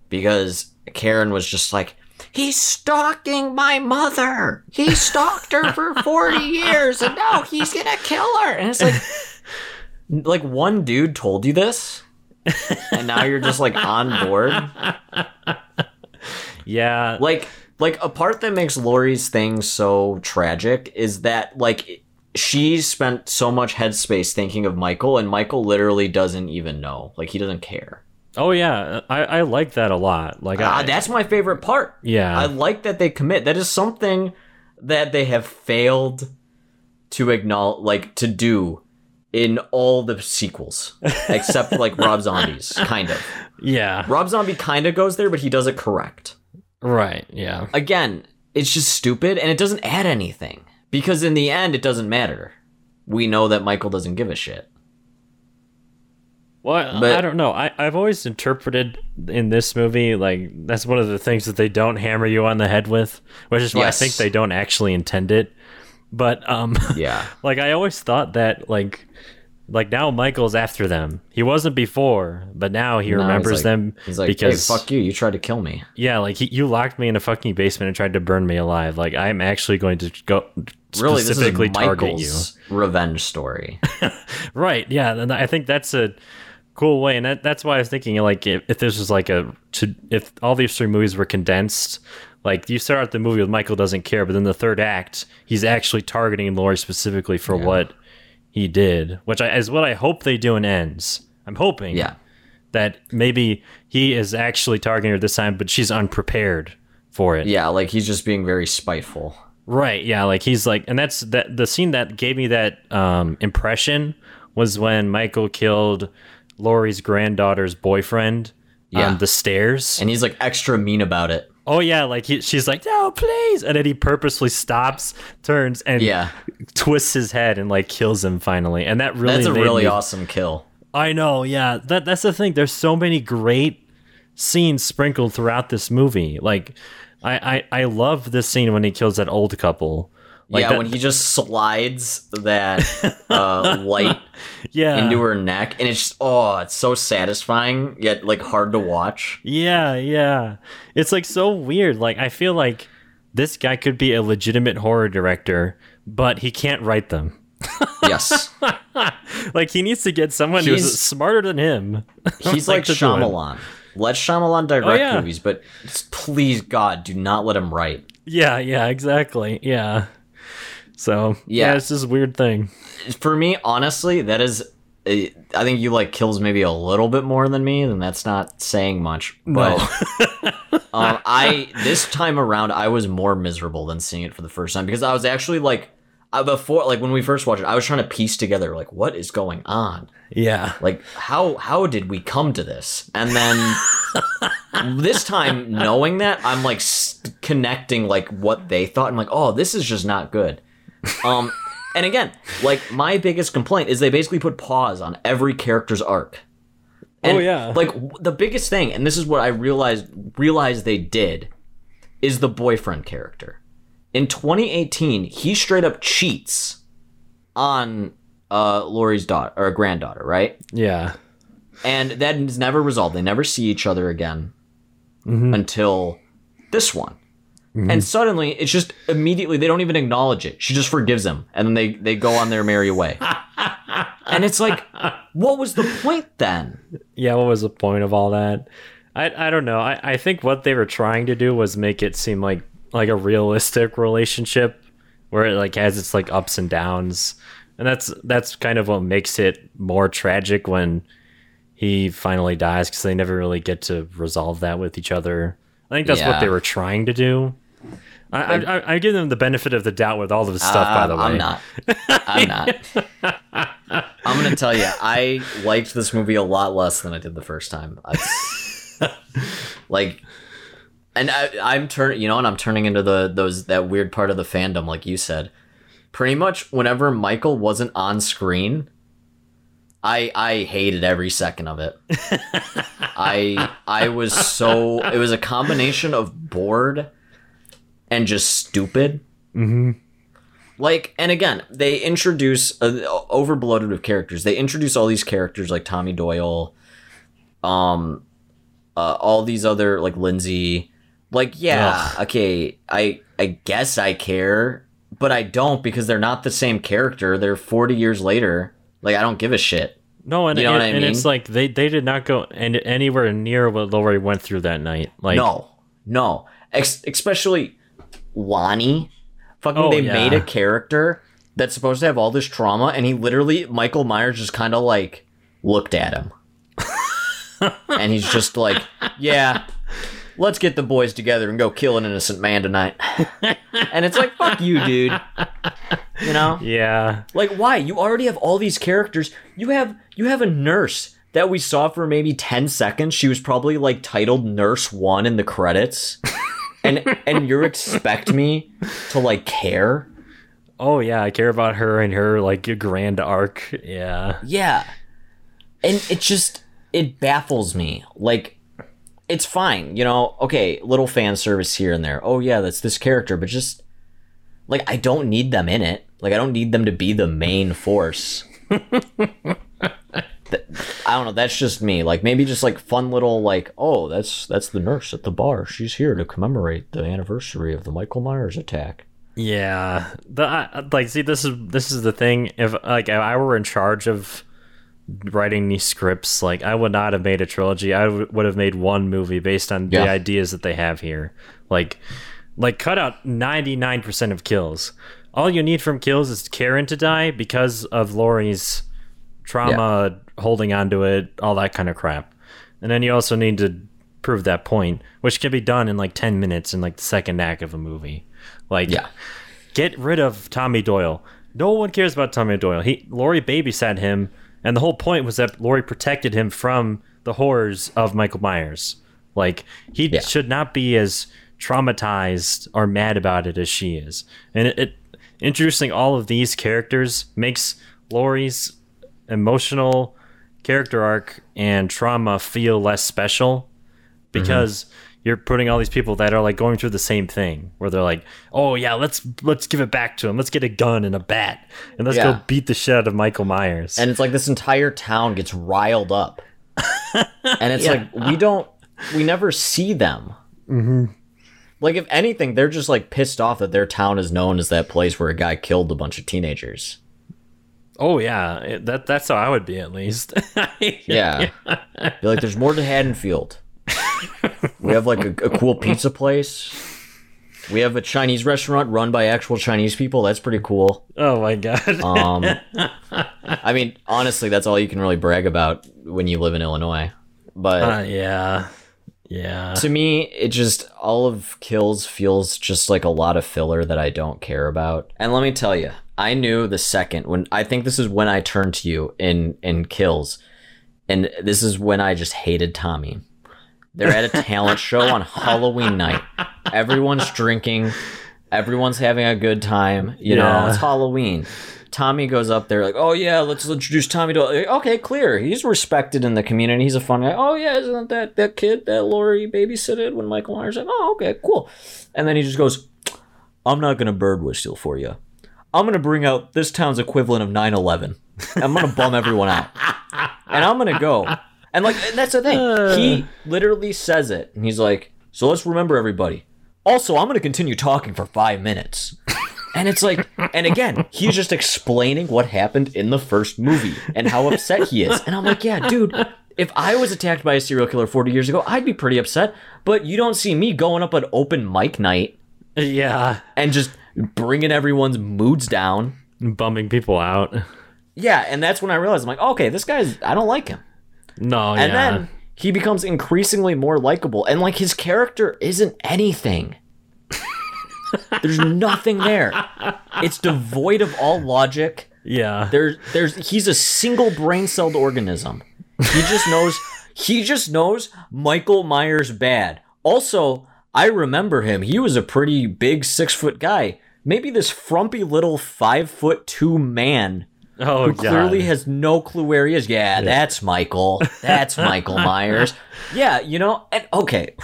because Karen was just like. He's stalking my mother. He stalked her for forty years, and now he's going to kill her. And it's like, like one dude told you this, and now you're just like on board. Yeah. Like, like a part that makes Laurie's thing so tragic is that like she spent so much headspace thinking of Michael, and Michael literally doesn't even know. Like he doesn't care. Oh yeah, I, I like that a lot. Like uh, I, that's my favorite part. Yeah, I like that they commit. That is something that they have failed to acknowledge, like to do in all the sequels, except like Rob Zombie's, kind of. Yeah, Rob Zombie kind of goes there, but he does it correct. Right. Yeah. Again, it's just stupid, and it doesn't add anything because in the end, it doesn't matter. We know that Michael doesn't give a shit. Well, but, I don't know. I, I've always interpreted in this movie, like, that's one of the things that they don't hammer you on the head with, which is why yes. I think they don't actually intend it. But, um, yeah, like, I always thought that, like, like now Michael's after them. He wasn't before, but now he no, remembers he's like, them. He's like, because, hey, fuck you. You tried to kill me. Yeah, like, he, you locked me in a fucking basement and tried to burn me alive. Like, I'm actually going to go... Really, this is Michael's target you. Revenge story. Right, yeah. And I think that's a... cool way, and that, that's why I was thinking, like, if, if this was like a, to, if all these three movies were condensed, like, you start out the movie with Michael doesn't care, but then the third act, he's actually targeting Laurie specifically for yeah. what he did, which I, is what I hope they do in Ends. I'm hoping yeah. that maybe he is actually targeting her this time, but she's unprepared for it. Yeah, like, he's just being very spiteful. Right, yeah, like, he's like, and that's that the scene that gave me that um, impression was when Michael killed... Laurie's granddaughter's boyfriend yeah. on the stairs, and he's like extra mean about it. Oh yeah, like he, she's like, no, please, and then he purposely stops, turns, and yeah. twists his head and like kills him finally. And that really that's a really me... awesome kill. I know, yeah. That that's the thing. There's so many great scenes sprinkled throughout this movie. Like, I I, I love this scene when he kills that old couple. Like yeah, that, when he just slides that uh, light yeah. into her neck, and it's just, oh, it's so satisfying, yet, like, hard to watch. Yeah, yeah. It's, like, so weird. Like, I feel like this guy could be a legitimate horror director, but he can't write them. Yes. Like, he needs to get someone he's, who's smarter than him. He's like, like Shyamalan. Let Shyamalan direct oh, yeah. movies, but please, God, do not let him write. Yeah, yeah, exactly, yeah. So, yeah. yeah, it's this weird thing. For me, honestly, that is it, I think you like Kills maybe a little bit more than me, and that's not saying much. But no. um, I this time around I was more miserable than seeing it for the first time, because I was actually like, I, before like when we first watched it, I was trying to piece together like what is going on. Yeah. Like how how did we come to this? And then this time, knowing that, I'm like st- connecting like what they thought. I'm like, oh, this is just not good. Um, and again, like my biggest complaint is they basically put pause on every character's arc. And, oh yeah. Like the biggest thing, and this is what I realized realized they did, is the boyfriend character. In twenty eighteen, he straight up cheats on uh, Laurie's daughter or granddaughter, right? Yeah. And that is never resolved. They never see each other again mm-hmm. until this one. Mm-hmm. And suddenly, it's just immediately, they don't even acknowledge it. She just forgives him. And then they, they go on their merry way. And it's like, what was the point then? Yeah, what was the point of all that? I I don't know. I, I think what they were trying to do was make it seem like like a realistic relationship where it like has its like ups and downs. And that's, that's kind of what makes it more tragic when he finally dies, because they never really get to resolve that with each other. I think that's yeah. what they were trying to do. I, I I give them the benefit of the doubt with all of this stuff, uh, by the way. I'm not. I'm not. I'm going to tell you, I liked this movie a lot less than I did the first time. I, like, and I, I'm turning, you know, and I'm turning into the those that weird part of the fandom, like you said. Pretty much, whenever Michael wasn't on screen, I I hated every second of it. I I was so it was a combination of bored and just stupid. Mm-hmm. Like, and again, they introduce uh, overbloated with characters. They introduce all these characters like Tommy Doyle, um, uh, all these other like Lindsay. Like, yeah, Ugh. okay, I I guess I care, but I don't, because they're not the same character. They're forty years later. Like, I don't give a shit. No, and, you know and, what I and mean? It's like they, they did not go and anywhere near what Laurie went through that night. Like no, no, Ex- especially Lonnie. Fucking, oh, they yeah. made a character that's supposed to have all this trauma, and he literally Michael Myers just kind of like looked at him, and he's just like, yeah. Let's get the boys together and go kill an innocent man tonight. And it's like, fuck you, dude. You know? Yeah. Like, why? You already have all these characters. You have you have a nurse that we saw for maybe ten seconds. She was probably like titled Nurse One in the credits. and and you expect me to like care? Oh yeah, I care about her and her like grand arc. Yeah. Yeah. And it just it baffles me. Like, it's fine, you know, okay, little fan service here and there. Oh, yeah, that's this character, but just, like, I don't need them in it. Like, I don't need them to be the main force. That, I don't know, that's just me. Like, maybe just, like, fun little, like, oh, that's that's the nurse at the bar. She's here to commemorate the anniversary of the Michael Myers attack. Yeah. The, I, like, see, this is this is the thing. If, like, if I were in charge of writing these scripts, like, I would not have made a trilogy. I w- would have made one movie based on yeah. the ideas that they have here. Like, like cut out ninety-nine percent of Kills. All you need from Kills is Karen to die because of Laurie's trauma, yeah. holding onto it, all that kind of crap. And then you also need to prove that point, which can be done in like ten minutes in like the second act of a movie. Like, yeah. get rid of Tommy Doyle. No one cares about Tommy Doyle. He Laurie babysat him. And the whole point was that Laurie protected him from the horrors of Michael Myers. Like, he yeah. should not be as traumatized or mad about it as she is. And it, it introducing all of these characters makes Laurie's emotional character arc and trauma feel less special, because mm-hmm. you're putting all these people that are like going through the same thing, where they're like, oh yeah, let's let's give it back to him. Let's get a gun and a bat and let's yeah. go beat the shit out of Michael Myers. And it's like this entire town gets riled up. And it's yeah. like, we don't, we never see them. Mm-hmm. Like, if anything, they're just like pissed off that their town is known as that place where a guy killed a bunch of teenagers. Oh yeah, that that's how I would be, at least. yeah. yeah. Be like, there's more to Haddonfield. We have like a, a cool pizza place. We have a Chinese restaurant run by actual Chinese people. That's pretty cool. Oh my god. um, I mean, honestly, that's all you can really brag about when you live in Illinois. But uh, yeah, yeah. To me, it just all of Kills feels just like a lot of filler that I don't care about. And let me tell you, I knew the second when I think this is when I turned to you in in Kills, and this is when I just hated Tommy. They're at a talent show on Halloween night. Everyone's drinking. Everyone's having a good time. You yeah. know, it's Halloween. Tommy goes up there like, oh, yeah, let's introduce Tommy Doyle. Okay, clear. He's respected in the community. He's a fun guy. Oh, yeah, isn't that that kid that Laurie babysitted when Michael Myers said, oh, okay, cool. And then he just goes, I'm not going to bird whistle for you. I'm going to bring out this town's equivalent of nine eleven. I'm going to bum everyone out. And I'm going to go. And like, and that's the thing. Uh, he literally says it. And he's like, so let's remember everybody. Also, I'm going to continue talking for five minutes. And it's like, and again, he's just explaining what happened in the first movie and how upset he is. And I'm like, yeah, dude, if I was attacked by a serial killer forty years ago, I'd be pretty upset. But you don't see me going up an open mic night. Yeah. And just bringing everyone's moods down. Bumming people out. Yeah. And that's when I realized, I'm like, okay, this guy's, I don't like him. No, and yeah. then he becomes increasingly more likable, and like his character isn't anything. There's nothing there. It's devoid of all logic. Yeah, there's there's he's a single brain-celled organism. He just knows. He just knows Michael Myers bad. Also, I remember him. He was a pretty big six-foot guy. Maybe this frumpy little five-foot-two man. Oh, who God. Clearly has no clue where he is. Yeah, yeah. that's Michael. That's Michael Myers. Yeah, you know, and okay.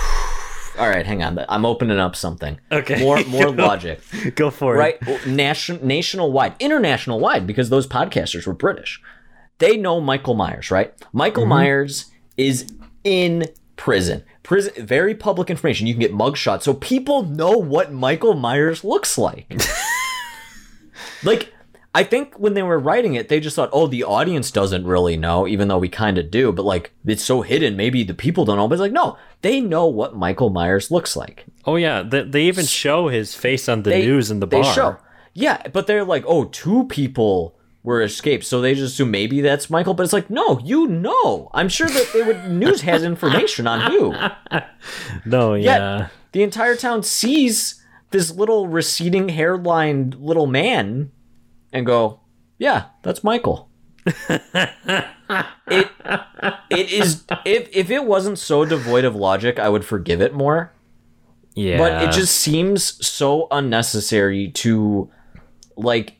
All right, hang on. I'm opening up something. Okay. More more logic. Go for right? it. Right? Nation, nationwide, international-wide, because those podcasters were British. They know Michael Myers, right? Michael mm-hmm. Myers is in prison. Prison, very public information. You can get mugshots, so people know what Michael Myers looks like. Like... I think when they were writing it, they just thought, oh, the audience doesn't really know, even though we kind of do. But, like, it's so hidden, maybe the people don't know. But it's like, no, they know what Michael Myers looks like. Oh, yeah. They, they even show his face on the they, news in the bar. They show. Yeah, but they're like, oh, two people were escaped. So they just assume maybe that's Michael. But it's like, no, you know. I'm sure that they would news has information on who. No, yeah. Yet, the entire town sees this little receding hairline little man. And go, yeah, that's Michael. it it is if if it wasn't so devoid of logic, I would forgive it more. Yeah. But it just seems so unnecessary to like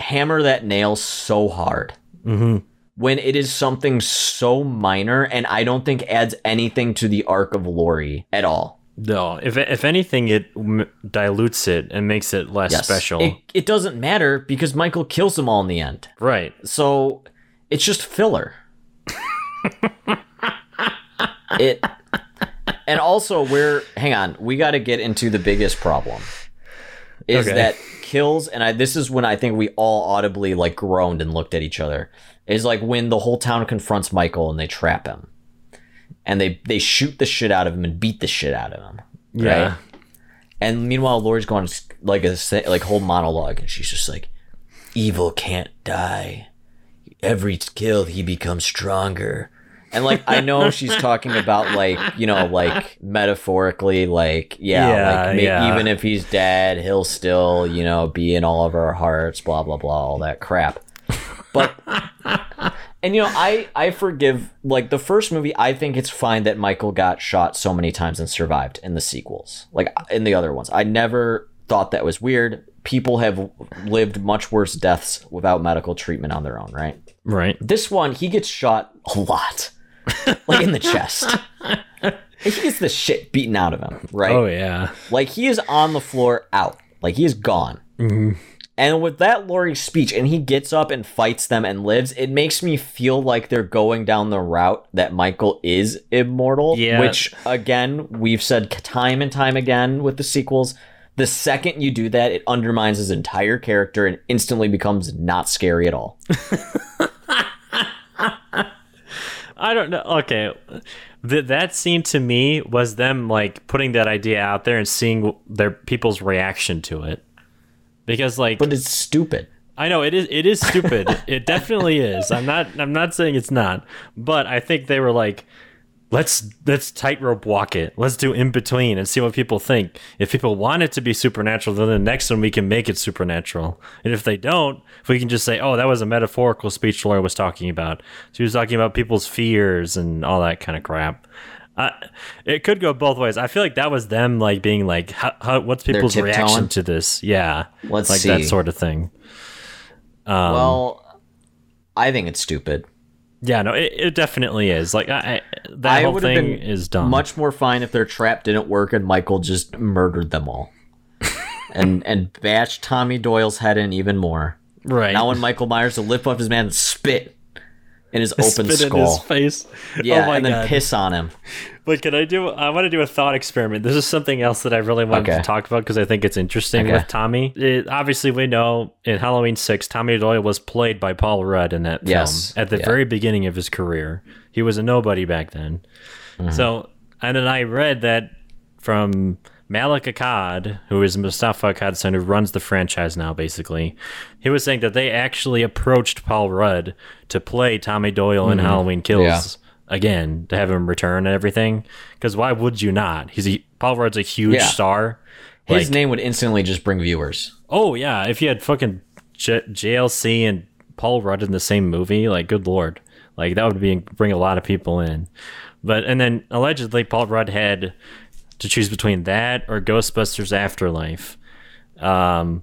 hammer that nail so hard. Mm-hmm. When it is something so minor and I don't think adds anything to the arc of Laurie at all. No, if if anything, it m- dilutes it and makes it less yes. special. It, it doesn't matter because Michael kills them all in the end. Right. So it's just filler. it And also, we're... Hang on. We got to get into the biggest problem. Is okay. that Kills... And I, this is when I think we all audibly like groaned and looked at each other. Is like when the whole town confronts Michael and they trap him. And they, they shoot the shit out of him and beat the shit out of him. Right? Yeah. And meanwhile, Laurie's going like a like whole monologue, and she's just like, "Evil can't die. Every kill, he becomes stronger." And like, I know she's talking about like you know like metaphorically like yeah, yeah like maybe yeah. even if he's dead, he'll still you know be in all of our hearts. Blah blah blah, all that crap. But. And, you know, I, I forgive, like, the first movie, I think it's fine that Michael got shot so many times and survived in the sequels, like, in the other ones. I never thought that was weird. People have lived much worse deaths without medical treatment on their own, right? Right. This one, he gets shot a lot, like, in the chest. He gets the shit beaten out of him, right? Oh, yeah. Like, he is on the floor out. Like, he is gone. Mm-hmm. And with that Laurie speech, and he gets up and fights them and lives, it makes me feel like they're going down the route that Michael is immortal. Yeah. Which, again, we've said time and time again with the sequels. The second you do that, it undermines his entire character and instantly becomes not scary at all. I don't know. Okay. Th- that scene to me was them like putting that idea out there and seeing their people's reaction to it. Because like, but it's stupid. I know it is. It is stupid. It definitely is. I'm not, I'm not saying it's not, but I think they were like, let's, let's tightrope walk it. Let's do in between and see what people think. If people want it to be supernatural, then the next one we can make it supernatural. And if they don't, if we can just say, oh, that was a metaphorical speech Laurie was talking about. She was talking about people's fears and all that kind of crap. Uh, it could go both ways. I feel like that was them like being like, how, how, what's people's reaction to this? Yeah. Let's like see. That sort of thing. Um, well, I think it's stupid. Yeah, no, it, it definitely is. Like, I, that I whole thing is dumb. Much more fine if their trap didn't work and Michael just murdered them all, and and bashed Tommy Doyle's head in even more. Right now, when Michael Myers to lift up his man and spit in his open spit skull, in his face, yeah, oh my and God. Then piss on him. But can I do? I want to do a thought experiment. This is something else that I really wanted okay. to talk about because I think it's interesting okay. with Tommy. It, obviously, we know in Halloween six, Tommy Doyle was played by Paul Rudd in that yes. film at the yeah. very beginning of his career. He was a nobody back then. Mm-hmm. So, and then I read that from Mustapha Akkad, who is Mustapha Akkad's son, who runs the franchise now, basically. He was saying that they actually approached Paul Rudd to play Tommy Doyle mm-hmm. in Halloween Kills. Yeah. Again, to have him return and everything, because why would you not? He's a, Paul Rudd's a huge yeah. star. His like, name would instantly just bring viewers. Oh yeah, if you had fucking J- JLC and Paul Rudd in the same movie, like good lord, like that would be bring a lot of people in. But and then allegedly Paul Rudd had to choose between that or Ghostbusters Afterlife. Um,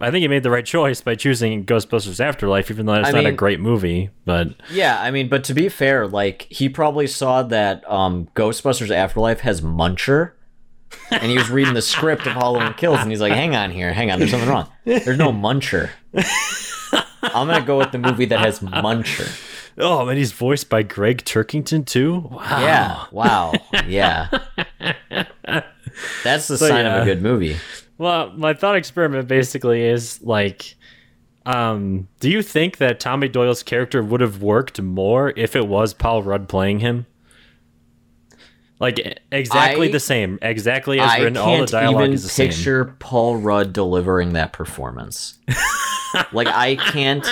I think he made the right choice by choosing Ghostbusters Afterlife, even though it's I not mean, a great movie. But yeah, I mean, but to be fair, like he probably saw that um, Ghostbusters Afterlife has Muncher, and he was reading the script of Halloween Kills, and he's like, "Hang on here, hang on, there's something wrong. There's no Muncher. I'm gonna go with the movie that has Muncher." Oh, and he's voiced by Greg Turkington too. Wow. Yeah. Wow. Yeah. That's the so, sign yeah. of a good movie. Well, my thought experiment basically is like, um, do you think that Tommy Doyle's character would have worked more if it was Paul Rudd playing him? Like exactly I, the same, exactly as I written. All the dialogue is the same. I can't even picture Paul Rudd delivering that performance. Like I can't.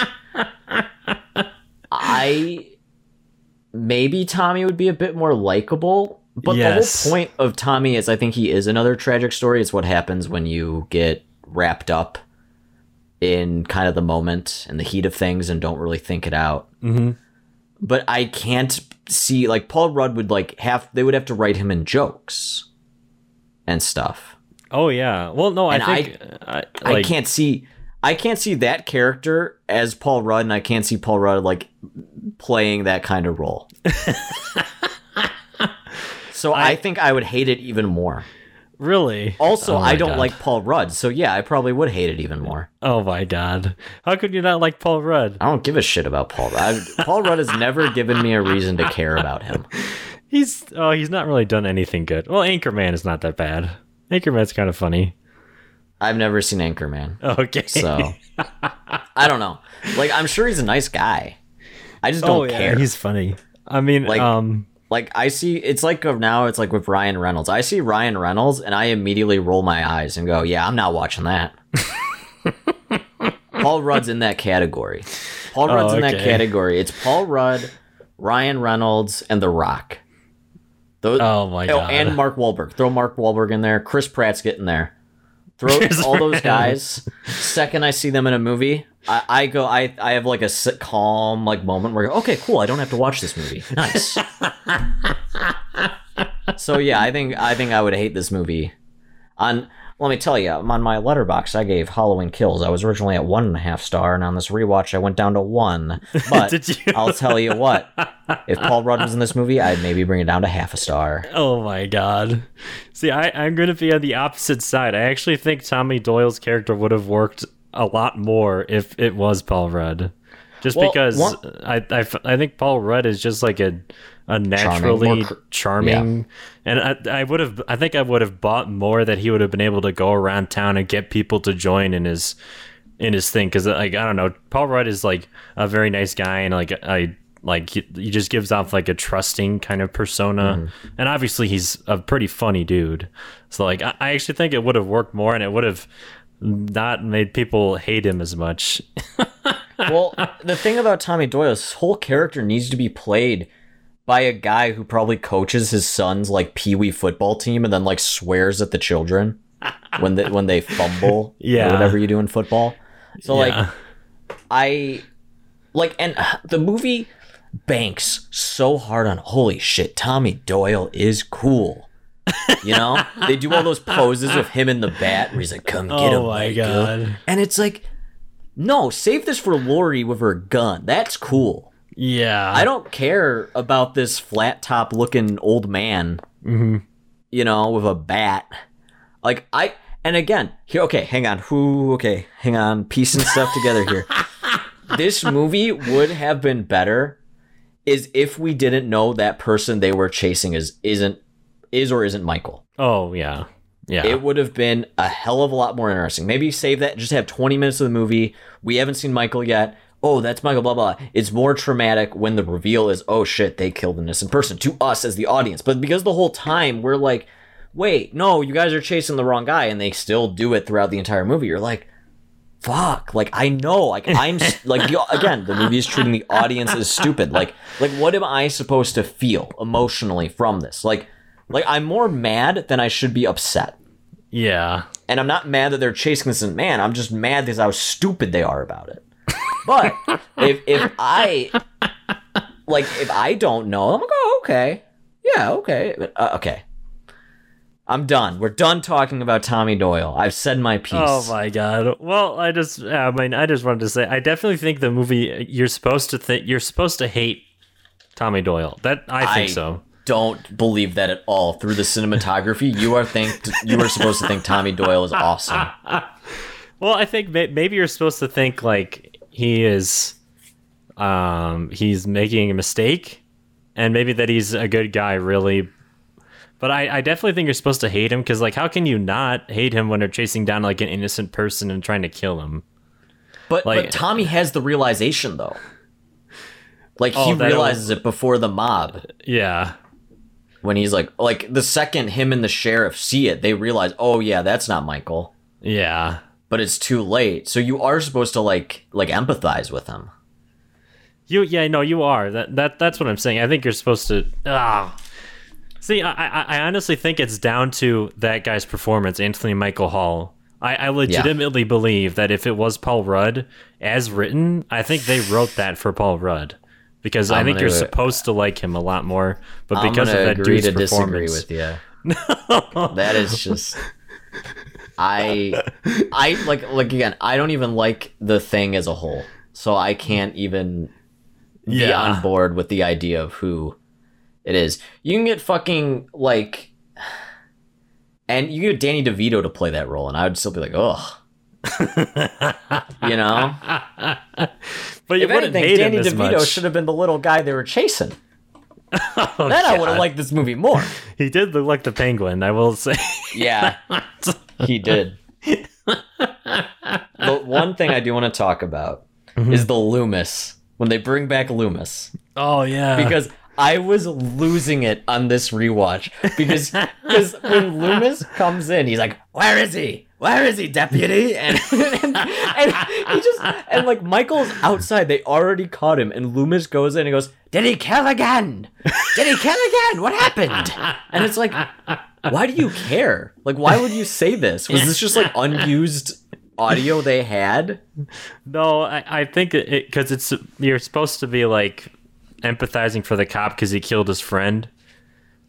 I maybe Tommy would be a bit more likable. But yes. the whole point of Tommy is I think he is another tragic story. It's what happens when you get wrapped up in kind of the moment and the heat of things and don't really think it out. Mm-hmm. But I can't see like Paul Rudd would like have they would have to write him in jokes and stuff. Oh, yeah. Well, no, I and think I, I, like, I can't see I can't see that character as Paul Rudd. And I can't see Paul Rudd like playing that kind of role. So I, I think I would hate it even more. Really? Also, oh I don't God. like Paul Rudd, so yeah, I probably would hate it even more. Oh my God. How could you not like Paul Rudd? I don't give a shit about Paul Rudd. Paul Rudd has never given me a reason to care about him. He's oh, he's not really done anything good. Well, Anchorman is not that bad. Anchorman's kind of funny. I've never seen Anchorman. Okay. So, I don't know. Like, I'm sure he's a nice guy. I just don't oh, yeah, care. He's funny. I mean, like, um... Like, I see, it's like now it's like with Ryan Reynolds. I see Ryan Reynolds, and I immediately roll my eyes and go, yeah, I'm not watching that. Paul Rudd's in that category. Paul oh, Rudd's in okay. that category. It's Paul Rudd, Ryan Reynolds, and The Rock. Those, oh, my God. Oh, and Mark Wahlberg. Throw Mark Wahlberg in there. Chris Pratt's getting there. Throw Chris all Pratt. Those guys. Second I see them in a movie, I, I go, I, I have like a calm like moment where, okay, cool, I don't have to watch this movie. Nice. So yeah, I think I think I would hate this movie. On let me tell you, on my Letterboxd, I gave Halloween Kills. I was originally at one and a half star, and on this rewatch, I went down to one. But Did you? I'll tell you what, if Paul Rudd was in this movie, I'd maybe bring it down to half a star. Oh my God! See, I, I'm going to be on the opposite side. I actually think Tommy Doyle's character would have worked a lot more if it was Paul Rudd. Just well, because one, I, I, I think Paul Rudd is just like a, a naturally charming, charming yeah. and I I would have I think I would have bought more that he would have been able to go around town and get people to join in his in his thing because like I don't know Paul Rudd is like a very nice guy and like I Like, he, he just gives off like a trusting kind of persona. Mm-hmm. And obviously he's a pretty funny dude. So like, I, I actually think it would have worked more, and it would have not made people hate him as much. Well, the thing about Tommy Doyle, his whole character needs to be played by a guy who probably coaches his son's like peewee football team and then like swears at the children when they, when they fumble yeah. or whatever you do in football. So yeah. like, I like, and the movie banks so hard on, holy shit, Tommy Doyle is cool. You know, they do all those poses of him in the bat where he's like, come get him. Oh my God. Girl. And it's like, no, save this for Laurie with her gun. That's cool. Yeah. I don't care about this flat top looking old man, mm-hmm. you know, with a bat. Like, I, and again, here, okay, hang on. Who, okay, hang on. Piecing stuff together here. This movie would have been better is if we didn't know that person they were chasing is, isn't, is or isn't Michael. Oh, yeah. Yeah. It would have been a hell of a lot more interesting. Maybe save that, just have twenty minutes of the movie. We haven't seen Michael yet. Oh, that's Michael, blah, blah. It's more traumatic when the reveal is, oh shit, they killed an innocent person to us as the audience. But because the whole time we're like, wait, no, you guys are chasing the wrong guy, and they still do it throughout the entire movie. You're like, fuck, like, I know, like, I'm, like, the, again, the movie is treating the audience as stupid. Like, like, what am I supposed to feel emotionally from this? Like, Like, I'm more mad than I should be upset. Yeah. And I'm not mad that they're chasing this man. I'm just mad because how stupid they are about it. But if if I, like, if I don't know, I'm like, oh, okay. Yeah, okay. Uh, okay. I'm done. We're done talking about Tommy Doyle. I've said my piece. Oh, my God. Well, I just, I mean, I just wanted to say, I definitely think the movie, you're supposed to think, you're supposed to hate Tommy Doyle. That, I think I, so. Don't believe that at all. Through the cinematography, you are think you are supposed to think Tommy Doyle is awesome. Well, I think maybe you're supposed to think like he is, um, he's making a mistake, and maybe that he's a good guy, really. But I, I definitely think you're supposed to hate him, because like, how can you not hate him when they're chasing down like an innocent person and trying to kill him? But like, but Tommy has the realization though. Like oh, he realizes it, was... it before the mob. Yeah. When he's like, like the second him and the sheriff see it, they realize, oh yeah, that's not Michael. Yeah. But it's too late. So you are supposed to like, like empathize with him. You, yeah, no, you are. That, that, that's what I'm saying. I think you're supposed to, ah, see, I, I, I honestly think it's down to that guy's performance, Anthony Michael Hall. I, I legitimately yeah. believe that if it was Paul Rudd as written, I think they wrote that for Paul Rudd. Because I'm I think gonna, you're supposed to like him a lot more, but I'm because of that agree dude's to performance, disagree with you. No, that is just I, I like like again. I don't even like the thing as a whole, so I can't even yeah. be on board with the idea of who it is. You can get fucking like, and you get Danny DeVito to play that role, and I would still be like, ugh. You know, but you if wouldn't anything, hate Danny him as DeVito much. Should have been the little guy they were chasing. Oh, then God. I would have liked this movie more. He did look like the Penguin, I will say. Yeah, he did. But one thing I do want to talk about mm-hmm. is the Loomis, when they bring back Loomis. Oh yeah, because I was losing it on this rewatch because because when Loomis comes in, he's like, "Where is he? Where is he, deputy?" And, and, and he just and like Michael's outside. They already caught him, and Loomis goes in and goes, "Did he kill again? Did he kill again? What happened?" And it's like, why do you care? Like, why would you say this? Was this just like unused audio they had? No, I, I think it because it's you're supposed to be like empathizing for the cop because he killed his friend.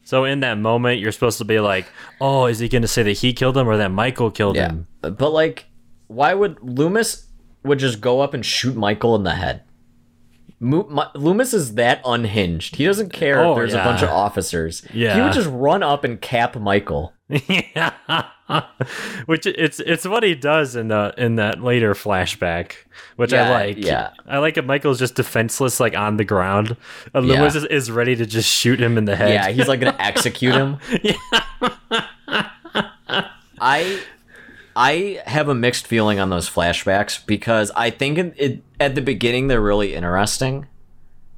So in that moment, you're supposed to be like, oh, is he going to say that he killed him or that Michael killed yeah. him? But like, why would Loomis would just go up and shoot Michael in the head? Mo- my, Loomis is that unhinged. He doesn't care oh, if there's yeah. a bunch of officers. Yeah. He would just run up and cap Michael. Yeah. Which it's it's what he does in the in that later flashback, which yeah, I like. Yeah. I like it. Michael's just defenseless, like on the ground. And yeah. Lewis is, is ready to just shoot him in the head. Yeah, he's like gonna execute him. Yeah. I I have a mixed feeling on those flashbacks because I think it, it, at the beginning they're really interesting,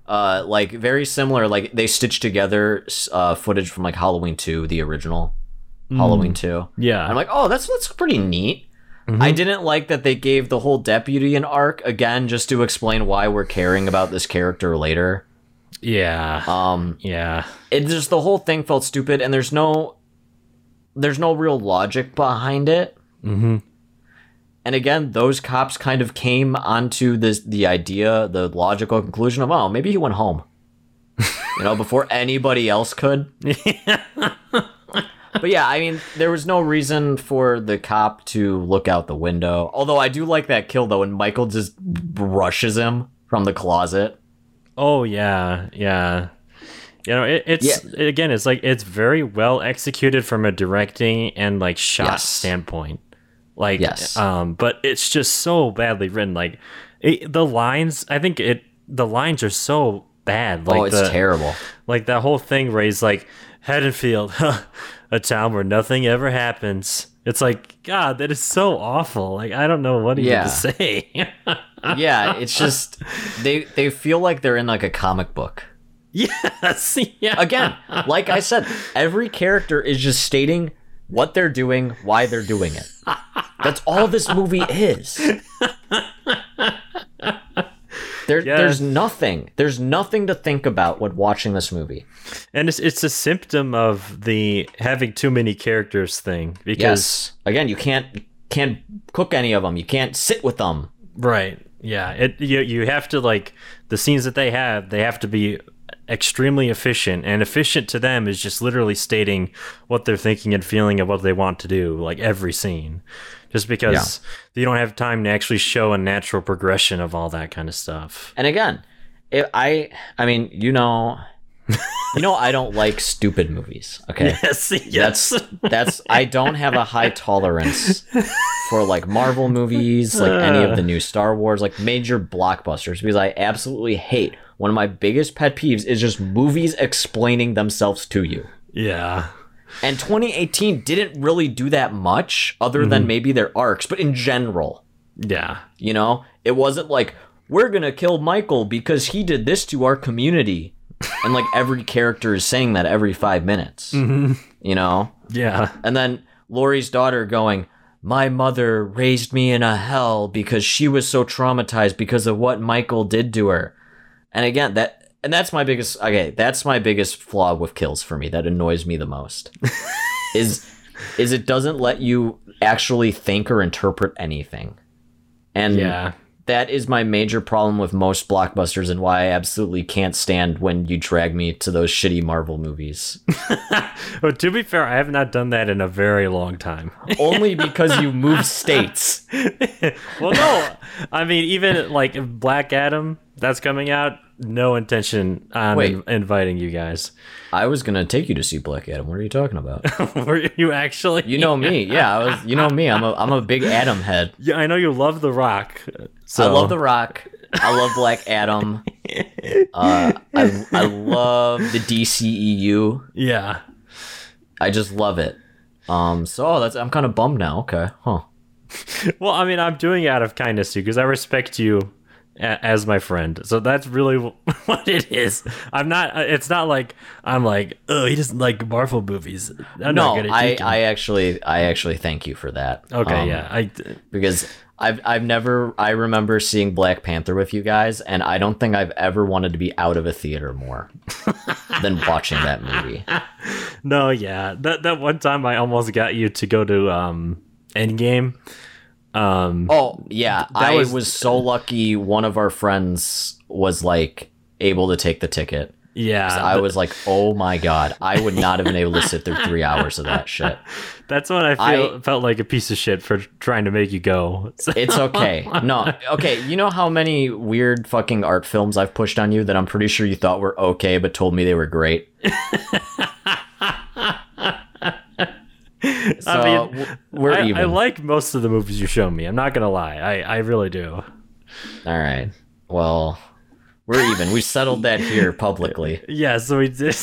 Uh, like very similar. Like they stitched together uh, footage from like Halloween Two, the original mm. Halloween Two. Yeah, and I'm like, oh, that's that's pretty neat. Mm-hmm. I didn't like that they gave the whole deputy an arc again, just to explain why we're caring about this character later. Yeah. Um. Yeah. It just the whole thing felt stupid, and there's no, there's no real logic behind it. Mm-hmm. And again, those cops kind of came onto this the idea, the logical conclusion of, oh, maybe he went home, you know, before anybody else could. Yeah. But yeah, I mean, there was no reason for the cop to look out the window. Although I do like that kill, though, when Michael just brushes him from the closet. Oh, yeah, yeah. You know, it, it's, yeah. again, it's like, it's very well executed from a directing and, like, shot yes. standpoint. Like, yes. um, but it's just so badly written. Like, it, the lines, I think it, the lines are so bad. Like, oh, it's the, terrible. Like, that whole thing where he's like, Haddonfield, huh? A town where nothing ever happens. It's like, God, that is so awful. Like, I don't know what even yeah. to say. Yeah, it's just they they feel like they're in like a comic book. Yes. Yeah. Again, like I said, every character is just stating what they're doing, why they're doing it. That's all this movie is. There, yes. There's nothing. There's nothing to think about when watching this movie. And it's it's a symptom of the having too many characters thing. Because yes. Again, you can't can't cook any of them. You can't sit with them. Right. Yeah. It you you have to like the scenes that they have. They have to be extremely efficient, and efficient to them is just literally stating what they're thinking and feeling and what they want to do. Like every scene. Just because yeah. you don't have time to actually show a natural progression of all that kind of stuff. And again, if I, I mean, you know, you know, I don't like stupid movies. Okay, yes, yes. That's, that's I don't have a high tolerance for like Marvel movies, like any of the new Star Wars, like major blockbusters, because I absolutely hate. One of my biggest pet peeves is just movies explaining themselves to you. Yeah. And twenty eighteen didn't really do that much other mm-hmm. than maybe their arcs, but in general. Yeah. You know, it wasn't like, we're going to kill Michael because he did this to our community. And like every character is saying that every five minutes, mm-hmm. you know? Yeah. And then Laurie's daughter going, my mother raised me in a hell because she was so traumatized because of what Michael did to her. And again, that... And that's my biggest, okay, that's my biggest flaw with Kills for me that annoys me the most is is it doesn't let you actually think or interpret anything. And yeah. that is my major problem with most blockbusters and why I absolutely can't stand when you drag me to those shitty Marvel movies. Well, to be fair, I have not done that in a very long time. Only because you moved states. Well, no, I mean, even like Black Adam that's coming out. No intention on Wait, in- inviting you guys. I was gonna take you to see Black Adam. What are you talking about? Were you actually? You know me, yeah. I was, you know me. I'm a I'm a big Adam head. Yeah, I know you love The Rock. So. I love The Rock. I love Black Adam. uh, I I love the D C E U. Yeah, I just love it. Um, so that's I'm kind of bummed now. Okay, huh? Well, I mean, I'm doing it out of kindness too because I respect you. As my friend, so that's really what it is. I'm not. It's not like I'm like, oh, he doesn't like Marvel movies. I'm no, not I, I actually, I actually thank you for that. Okay, um, yeah, I because I've, I've never. I remember seeing Black Panther with you guys, and I don't think I've ever wanted to be out of a theater more than watching that movie. No, yeah, that that one time I almost got you to go to um, Endgame. Um, oh yeah, I was, was so lucky. One of our friends was like able to take the ticket. Yeah, but I was like, oh my god, I would not have been able to sit through three hours of that shit. That's when I, feel, I felt like a piece of shit for trying to make you go. So. It's okay. No, okay. You know how many weird fucking art films I've pushed on you that I'm pretty sure you thought were okay, but told me they were great. So I mean, we're I, even. I like most of the movies you show me. I'm not gonna lie, I, I really do. All right, well, we're even. We settled that here publicly. Yeah, so we did.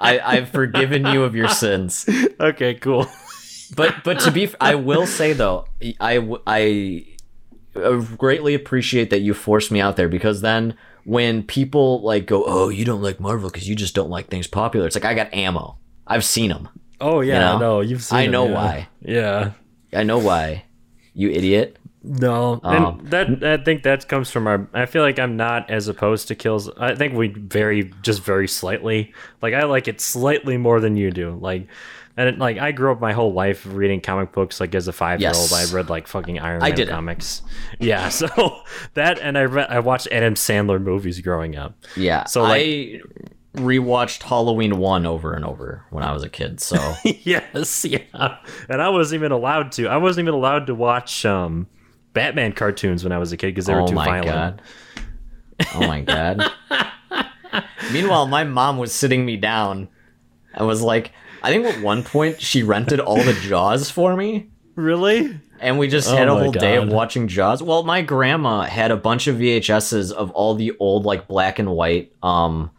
I I've forgiven you of your sins. Okay, cool. But but to be, I will say though, I I greatly appreciate that you forced me out there, because then when people like go, oh, you don't like Marvel because you just don't like things popular, it's like, I got ammo. I've seen them. Oh yeah, you know? No, you've seen. I know them, yeah. why. Yeah, I know why. You idiot. No, um, and that I think that comes from our. I feel like I'm not as opposed to Kills. I think we vary just very slightly. Like I like it slightly more than you do. Like, and it, like I grew up my whole life reading comic books. Like as a five year old, I read like fucking Iron Man I did comics. It. Yeah, so that and I read. I watched Adam Sandler movies growing up. Yeah, so like. I, rewatched Halloween one over and over when I was a kid, so yes, yeah, and I wasn't even allowed to I wasn't even allowed to watch um Batman cartoons when I was a kid because they were oh too violent. Oh my god. Meanwhile, my mom was sitting me down. I was like, I think at one point she rented all the Jaws for me. Really? And we just oh had a whole God. day of watching Jaws. Well, my grandma had a bunch of V H Ses of all the old like black and white um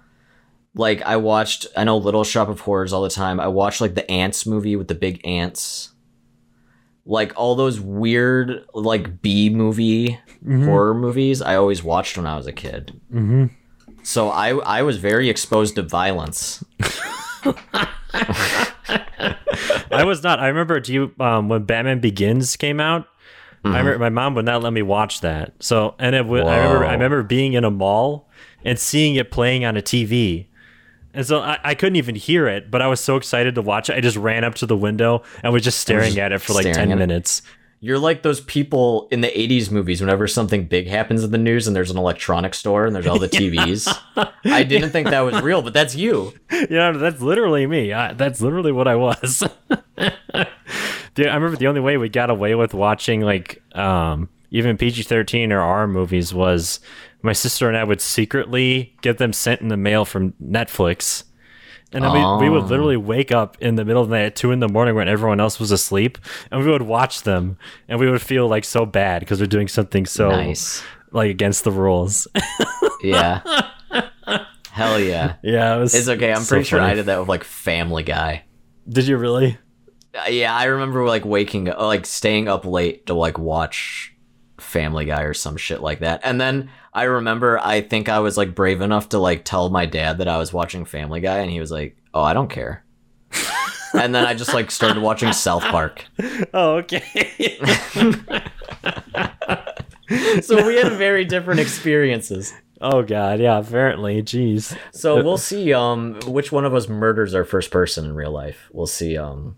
Like, I watched, I know Little Shop of Horrors all the time. I watched, like, the Ants movie with the big ants. Like, all those weird, like, B-movie mm-hmm. horror movies I always watched when I was a kid. Mm-hmm. So I I was very exposed to violence. I was not. I remember, do you, um, when Batman Begins came out, mm-hmm. I remember my mom would not let me watch that. So, and it would, I remember, I remember being in a mall and seeing it playing on a T V. And so I, I couldn't even hear it, but I was so excited to watch it. I just ran up to the window and was just staring was just at it for like ten minutes. It. You're like those people in the eighties movies whenever something big happens in the news and there's an electronics store and there's all the T Vs. Yeah. I didn't think that was real, but that's you. Yeah, that's literally me. I, that's literally what I was. Dude, I remember the only way we got away with watching like um, even P G thirteen or R movies was... My sister and I would secretly get them sent in the mail from Netflix. And then oh. we, we would literally wake up in the middle of the night at two in the morning when everyone else was asleep, and we would watch them, and we would feel like so bad because we're doing something so nice. Like against the rules. Yeah. Hell yeah. Yeah. It was, it's okay. I'm so pretty sure funny. I did that with like Family Guy. Did you really? Yeah. I remember like waking up, like staying up late to like watch Family Guy or some shit like that. And then I remember I think I was like brave enough to like tell my dad that I was watching Family Guy, and he was like, oh, I don't care. And then I just like started watching South Park. Oh, okay. So we had very different experiences. Oh god, yeah, apparently. Jeez. So we'll see um which one of us murders our first person in real life. We'll see um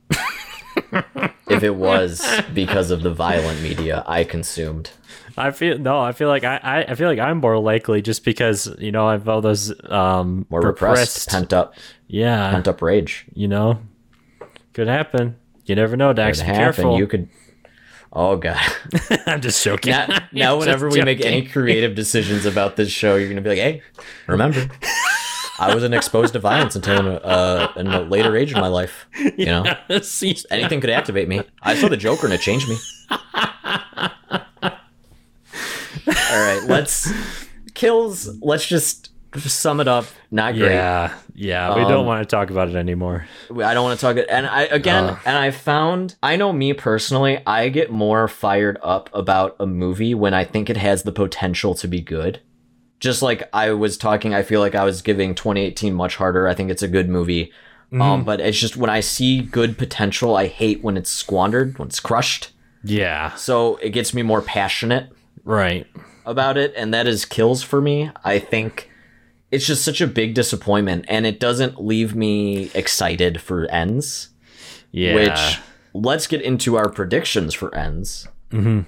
if it was because of the violent media I consumed. I feel no. I feel like I, I, I feel like I'm more likely just because, you know, I've all those um more repressed, repressed pent up, yeah, pent up rage. You know, could happen. You never know, Dax. Could be happen. Careful. You could. Oh god. I'm just joking. Now, now whenever we joking. make any creative decisions about this show, you're gonna be like, hey, remember. I wasn't exposed to violence until a, uh, in a later age in my life. You know, yes, yeah. Anything could activate me. I saw the Joker and it changed me. All right, let's kills. Let's just sum it up. Not great. Yeah, yeah. We um, don't want to talk about it anymore. I don't want to talk it. And I again, uh. and I found. I know me personally. I get more fired up about a movie when I think it has the potential to be good. Just like I was talking, I feel like I was giving twenty eighteen much harder. I think it's a good movie. Mm-hmm. Um, but it's just when I see good potential, I hate when it's squandered, when it's crushed. Yeah. So it gets me more passionate. Right. About it. And that is Kills for me. I think it's just such a big disappointment. And it doesn't leave me excited for Ends. Yeah. Which, let's get into our predictions for Ends. Mm-hmm.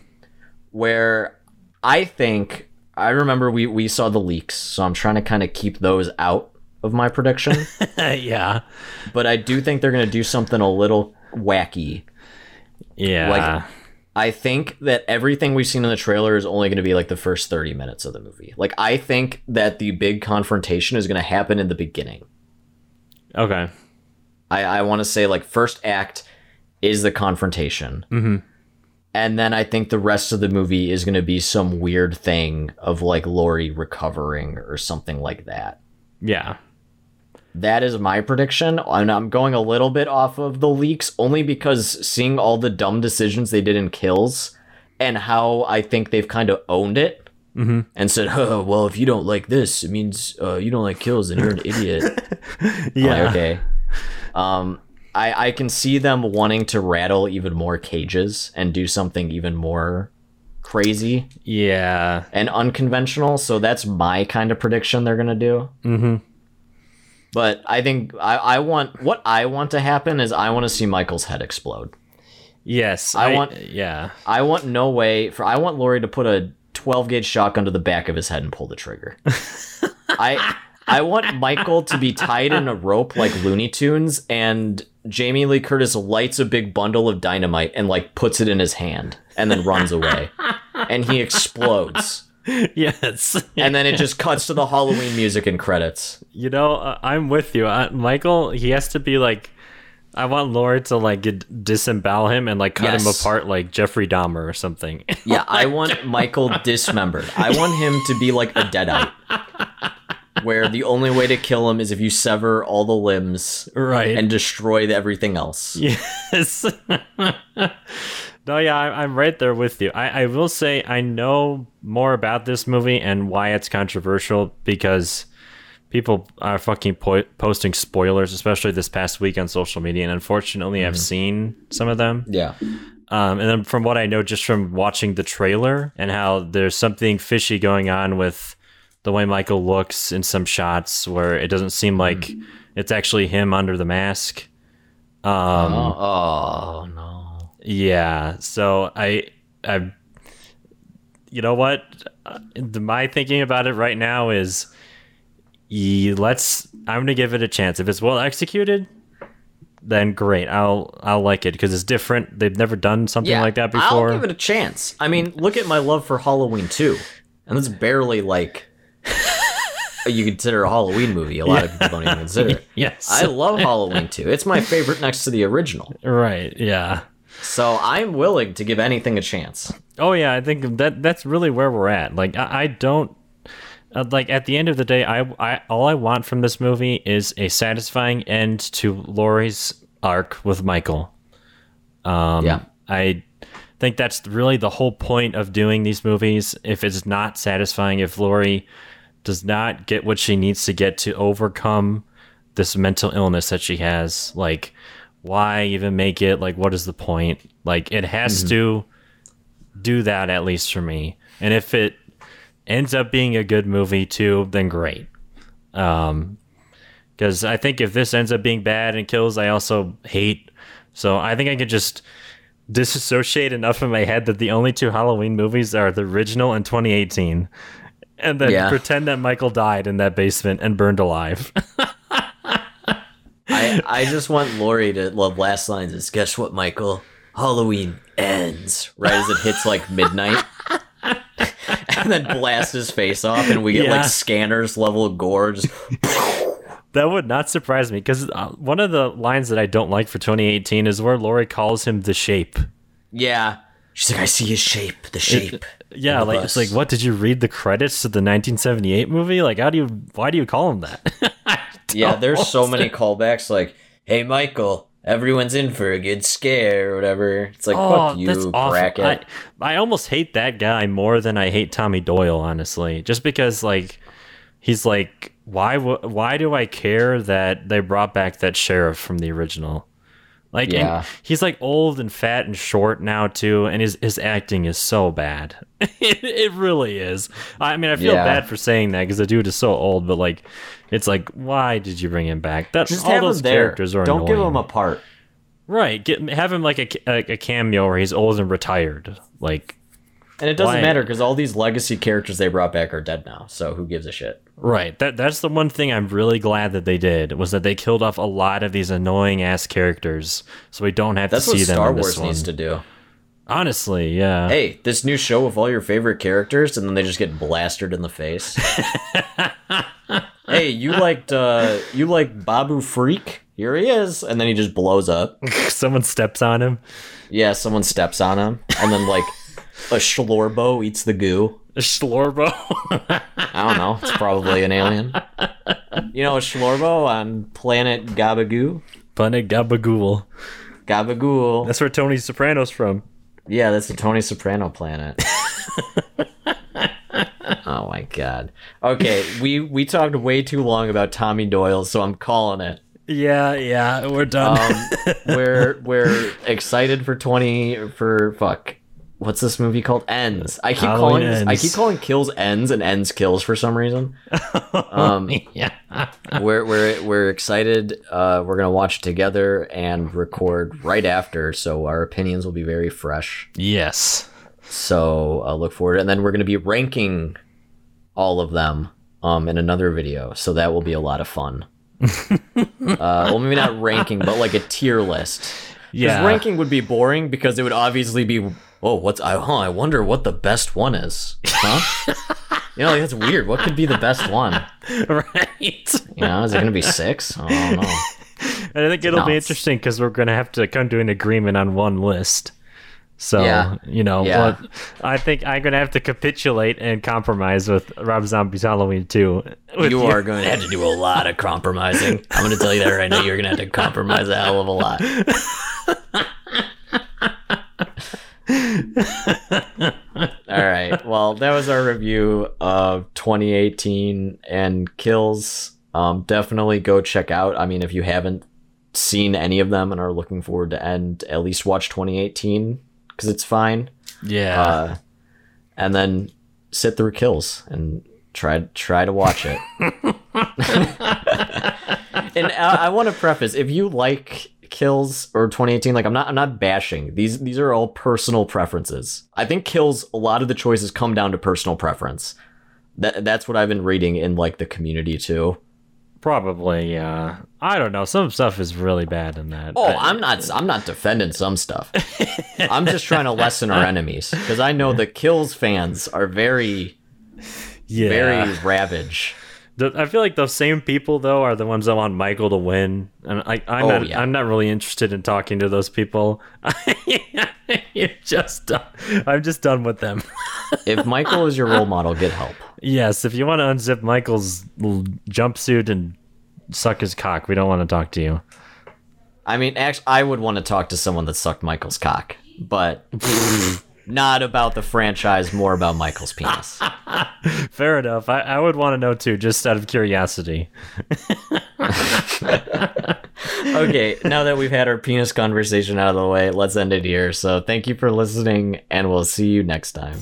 Where I think... I remember we, we saw the leaks, so I'm trying to kind of keep those out of my prediction. Yeah. But I do think they're going to do something a little wacky. Yeah. Like, I think that everything we've seen in the trailer is only going to be like the first thirty minutes of the movie. Like, I think that the big confrontation is going to happen in the beginning. Okay. I, I want to say, like, first act is the confrontation. Mm-hmm. And then I think the rest of the movie is going to be some weird thing of like Laurie recovering or something like that. Yeah. That is my prediction. And I'm going a little bit off of the leaks only because seeing all the dumb decisions they did in Kills and how I think they've kind of owned it mm-hmm. and said, oh, well, if you don't like this, it means uh, you don't like Kills and you're an idiot. Yeah. Like, okay. Um, I, I can see them wanting to rattle even more cages and do something even more crazy. Yeah. And unconventional. So that's my kind of prediction they're going to do. Mm-hmm. But I think I, I want what I want to happen is I want to see Michael's head explode. Yes. I, I want. Yeah. I want no way for I want Laurie to put a twelve gauge shotgun to the back of his head and pull the trigger. I I want Michael to be tied in a rope like Looney Tunes, and Jamie Lee Curtis lights a big bundle of dynamite and like puts it in his hand and then runs away and he explodes. Yes. And then it just cuts to the Halloween music and credits. You know, uh, I'm with you. I, Michael, he has to be like, I want Laurie to like get, disembowel him and like cut yes. him apart like Jeffrey Dahmer or something. Yeah, I want Michael dismembered. I want him to be like a deadite. Where the only way to kill him is if you sever all the limbs right. and destroy everything else. Yes. No, yeah, I'm right there with you. I, I will say I know more about this movie and why it's controversial because people are fucking po- posting spoilers, especially this past week on social media. And unfortunately, mm-hmm. I've seen some of them. Yeah. Um, and then from what I know, just from watching the trailer and how there's something fishy going on with the way Michael looks in some shots where it doesn't seem like mm. it's actually him under the mask. Um, oh, oh, no. Yeah. So I, I, you know what? My thinking about it right now is let's, I'm going to give it a chance. If it's well executed, then great. I'll, I'll like it because it's different. They've never done something yeah, like that before. I'll give it a chance. I mean, look at my love for Halloween Two. And that's barely like, you consider a Halloween movie. A lot yeah. of people don't even consider it. Yes. I love Halloween Too. It's my favorite next to the original. Right. Yeah. So I'm willing to give anything a chance. Oh yeah. I think that that's really where we're at. Like I, I don't like at the end of the day, I, I, all I want from this movie is a satisfying end to Laurie's arc with Michael. Um, yeah. I, I think that's really the whole point of doing these movies. If it's not satisfying, if Laurie does not get what she needs to get to overcome this mental illness that she has, like, why even make it? Like, what is the point? Like, it has mm-hmm. to do that, at least for me. And if it ends up being a good movie too, then great. Um, because I think if this ends up being bad and Kills, I also hate. So I think I could just disassociate enough in my head that the only two Halloween movies are the original and twenty eighteen, and then yeah. pretend that Michael died in that basement and burned alive. I I just want Laurie to love last lines is guess what, Michael? Halloween ends right as it hits like midnight. And then blast his face off and we get yeah. like Scanners level gore just That would not surprise me, because one of the lines that I don't like for twenty eighteen is where Laurie calls him the shape. Yeah. She's like, I see his shape, the shape. It, yeah, like us. It's like, what, did you read the credits to the nineteen seventy-eight movie? Like, how do you, why do you call him that? Yeah, there's so many callbacks like, hey, Michael, everyone's in for a good scare or whatever. It's like, oh, fuck you, bracket. I, I almost hate that guy more than I hate Tommy Doyle, honestly, just because, like, he's like, Why why do I care that they brought back that sheriff from the original? Like, yeah. and he's like old and fat and short now too, and his his acting is so bad. it, it really is. I mean, I feel yeah. bad for saying that because the dude is so old, but like, it's like, why did you bring him back? That Just all have those him there. Characters are Don't annoying. Give him a part. Right, Get, have him like a, a a cameo where he's old and retired, like. And it doesn't Why? matter because all these legacy characters they brought back are dead now. So who gives a shit? Right. That That's the one thing I'm really glad that they did was that they killed off a lot of these annoying ass characters. So we don't have that's to see them in this Star Wars one. Needs to do. Honestly, yeah. Hey, this new show with all your favorite characters and then they just get blasted in the face. Hey, you liked uh, you liked Babu Freak? Here he is. And then he just blows up. Someone steps on him. Yeah, someone steps on him. And then like... A Schlorbo eats the goo. A Schlorbo? I don't know. It's probably an alien. You know, a Schlorbo on Planet Gabagoo? Planet Gabagool. Gabagool. That's where Tony Soprano's from. Yeah, that's the Tony Soprano planet. Oh my god. Okay, we we talked way too long about Tommy Doyle, so I'm calling it. Yeah, yeah, we're done. Um, we're we're excited for twenty for fuck. What's this movie called? Ends. I keep Halloween calling ends. I keep calling Kills Ends and Ends Kills for some reason. Um, yeah. we're we're we're excited. Uh, we're gonna watch it together and record right after, so our opinions will be very fresh. Yes. So uh, look forward, and then we're gonna be ranking all of them um in another video. So that will be a lot of fun. uh, well, maybe not ranking, but like a tier list. Yeah. Ranking would be boring because it would obviously be. Oh, what's I? Huh, I wonder what the best one is. Huh? You know, like, that's weird. What could be the best one? Right. You know, is it gonna be six? I don't know. And I think it'll no. be interesting because we're gonna have to come to an agreement on one list. So yeah. you know, yeah. well, I think I'm gonna have to capitulate and compromise with Rob Zombie's Halloween Two. You, you are going to have to do a lot of compromising. I'm gonna tell you that right now. You're gonna have to compromise a hell of a lot. All right, well, that was our review of twenty eighteen and Kills. Um definitely go check out, I mean, if you haven't seen any of them and are looking forward to End, at least watch twenty eighteen because it's fine. Yeah. Uh, and then sit through Kills and try try to watch it. And i, I want to preface, if you like Kills or twenty eighteen, like, i'm not i'm not bashing these these are all personal preferences. I think Kills, a lot of the choices come down to personal preference. That that's what I've been reading in like the community too, probably. Yeah, I don't know, some stuff is really bad in that. Oh, i'm not i'm not defending some stuff. I'm just trying to lessen our enemies because I know the Kills fans are very yeah very ravaged. I feel like those same people though are the ones that want Michael to win, and I, I'm oh, not. Yeah. I'm not really interested in talking to those people. You're just done. I'm just done with them. If Michael is your role model, get help. Yes, if you want to unzip Michael's jumpsuit and suck his cock, we don't want to talk to you. I mean, actually, I would want to talk to someone that sucked Michael's cock, but. Not about the franchise, more about Michael's penis. Fair enough. I, I would want to know too, just out of curiosity. Okay, now that we've had our penis conversation out of the way, let's end it here. So thank you for listening, and we'll see you next time.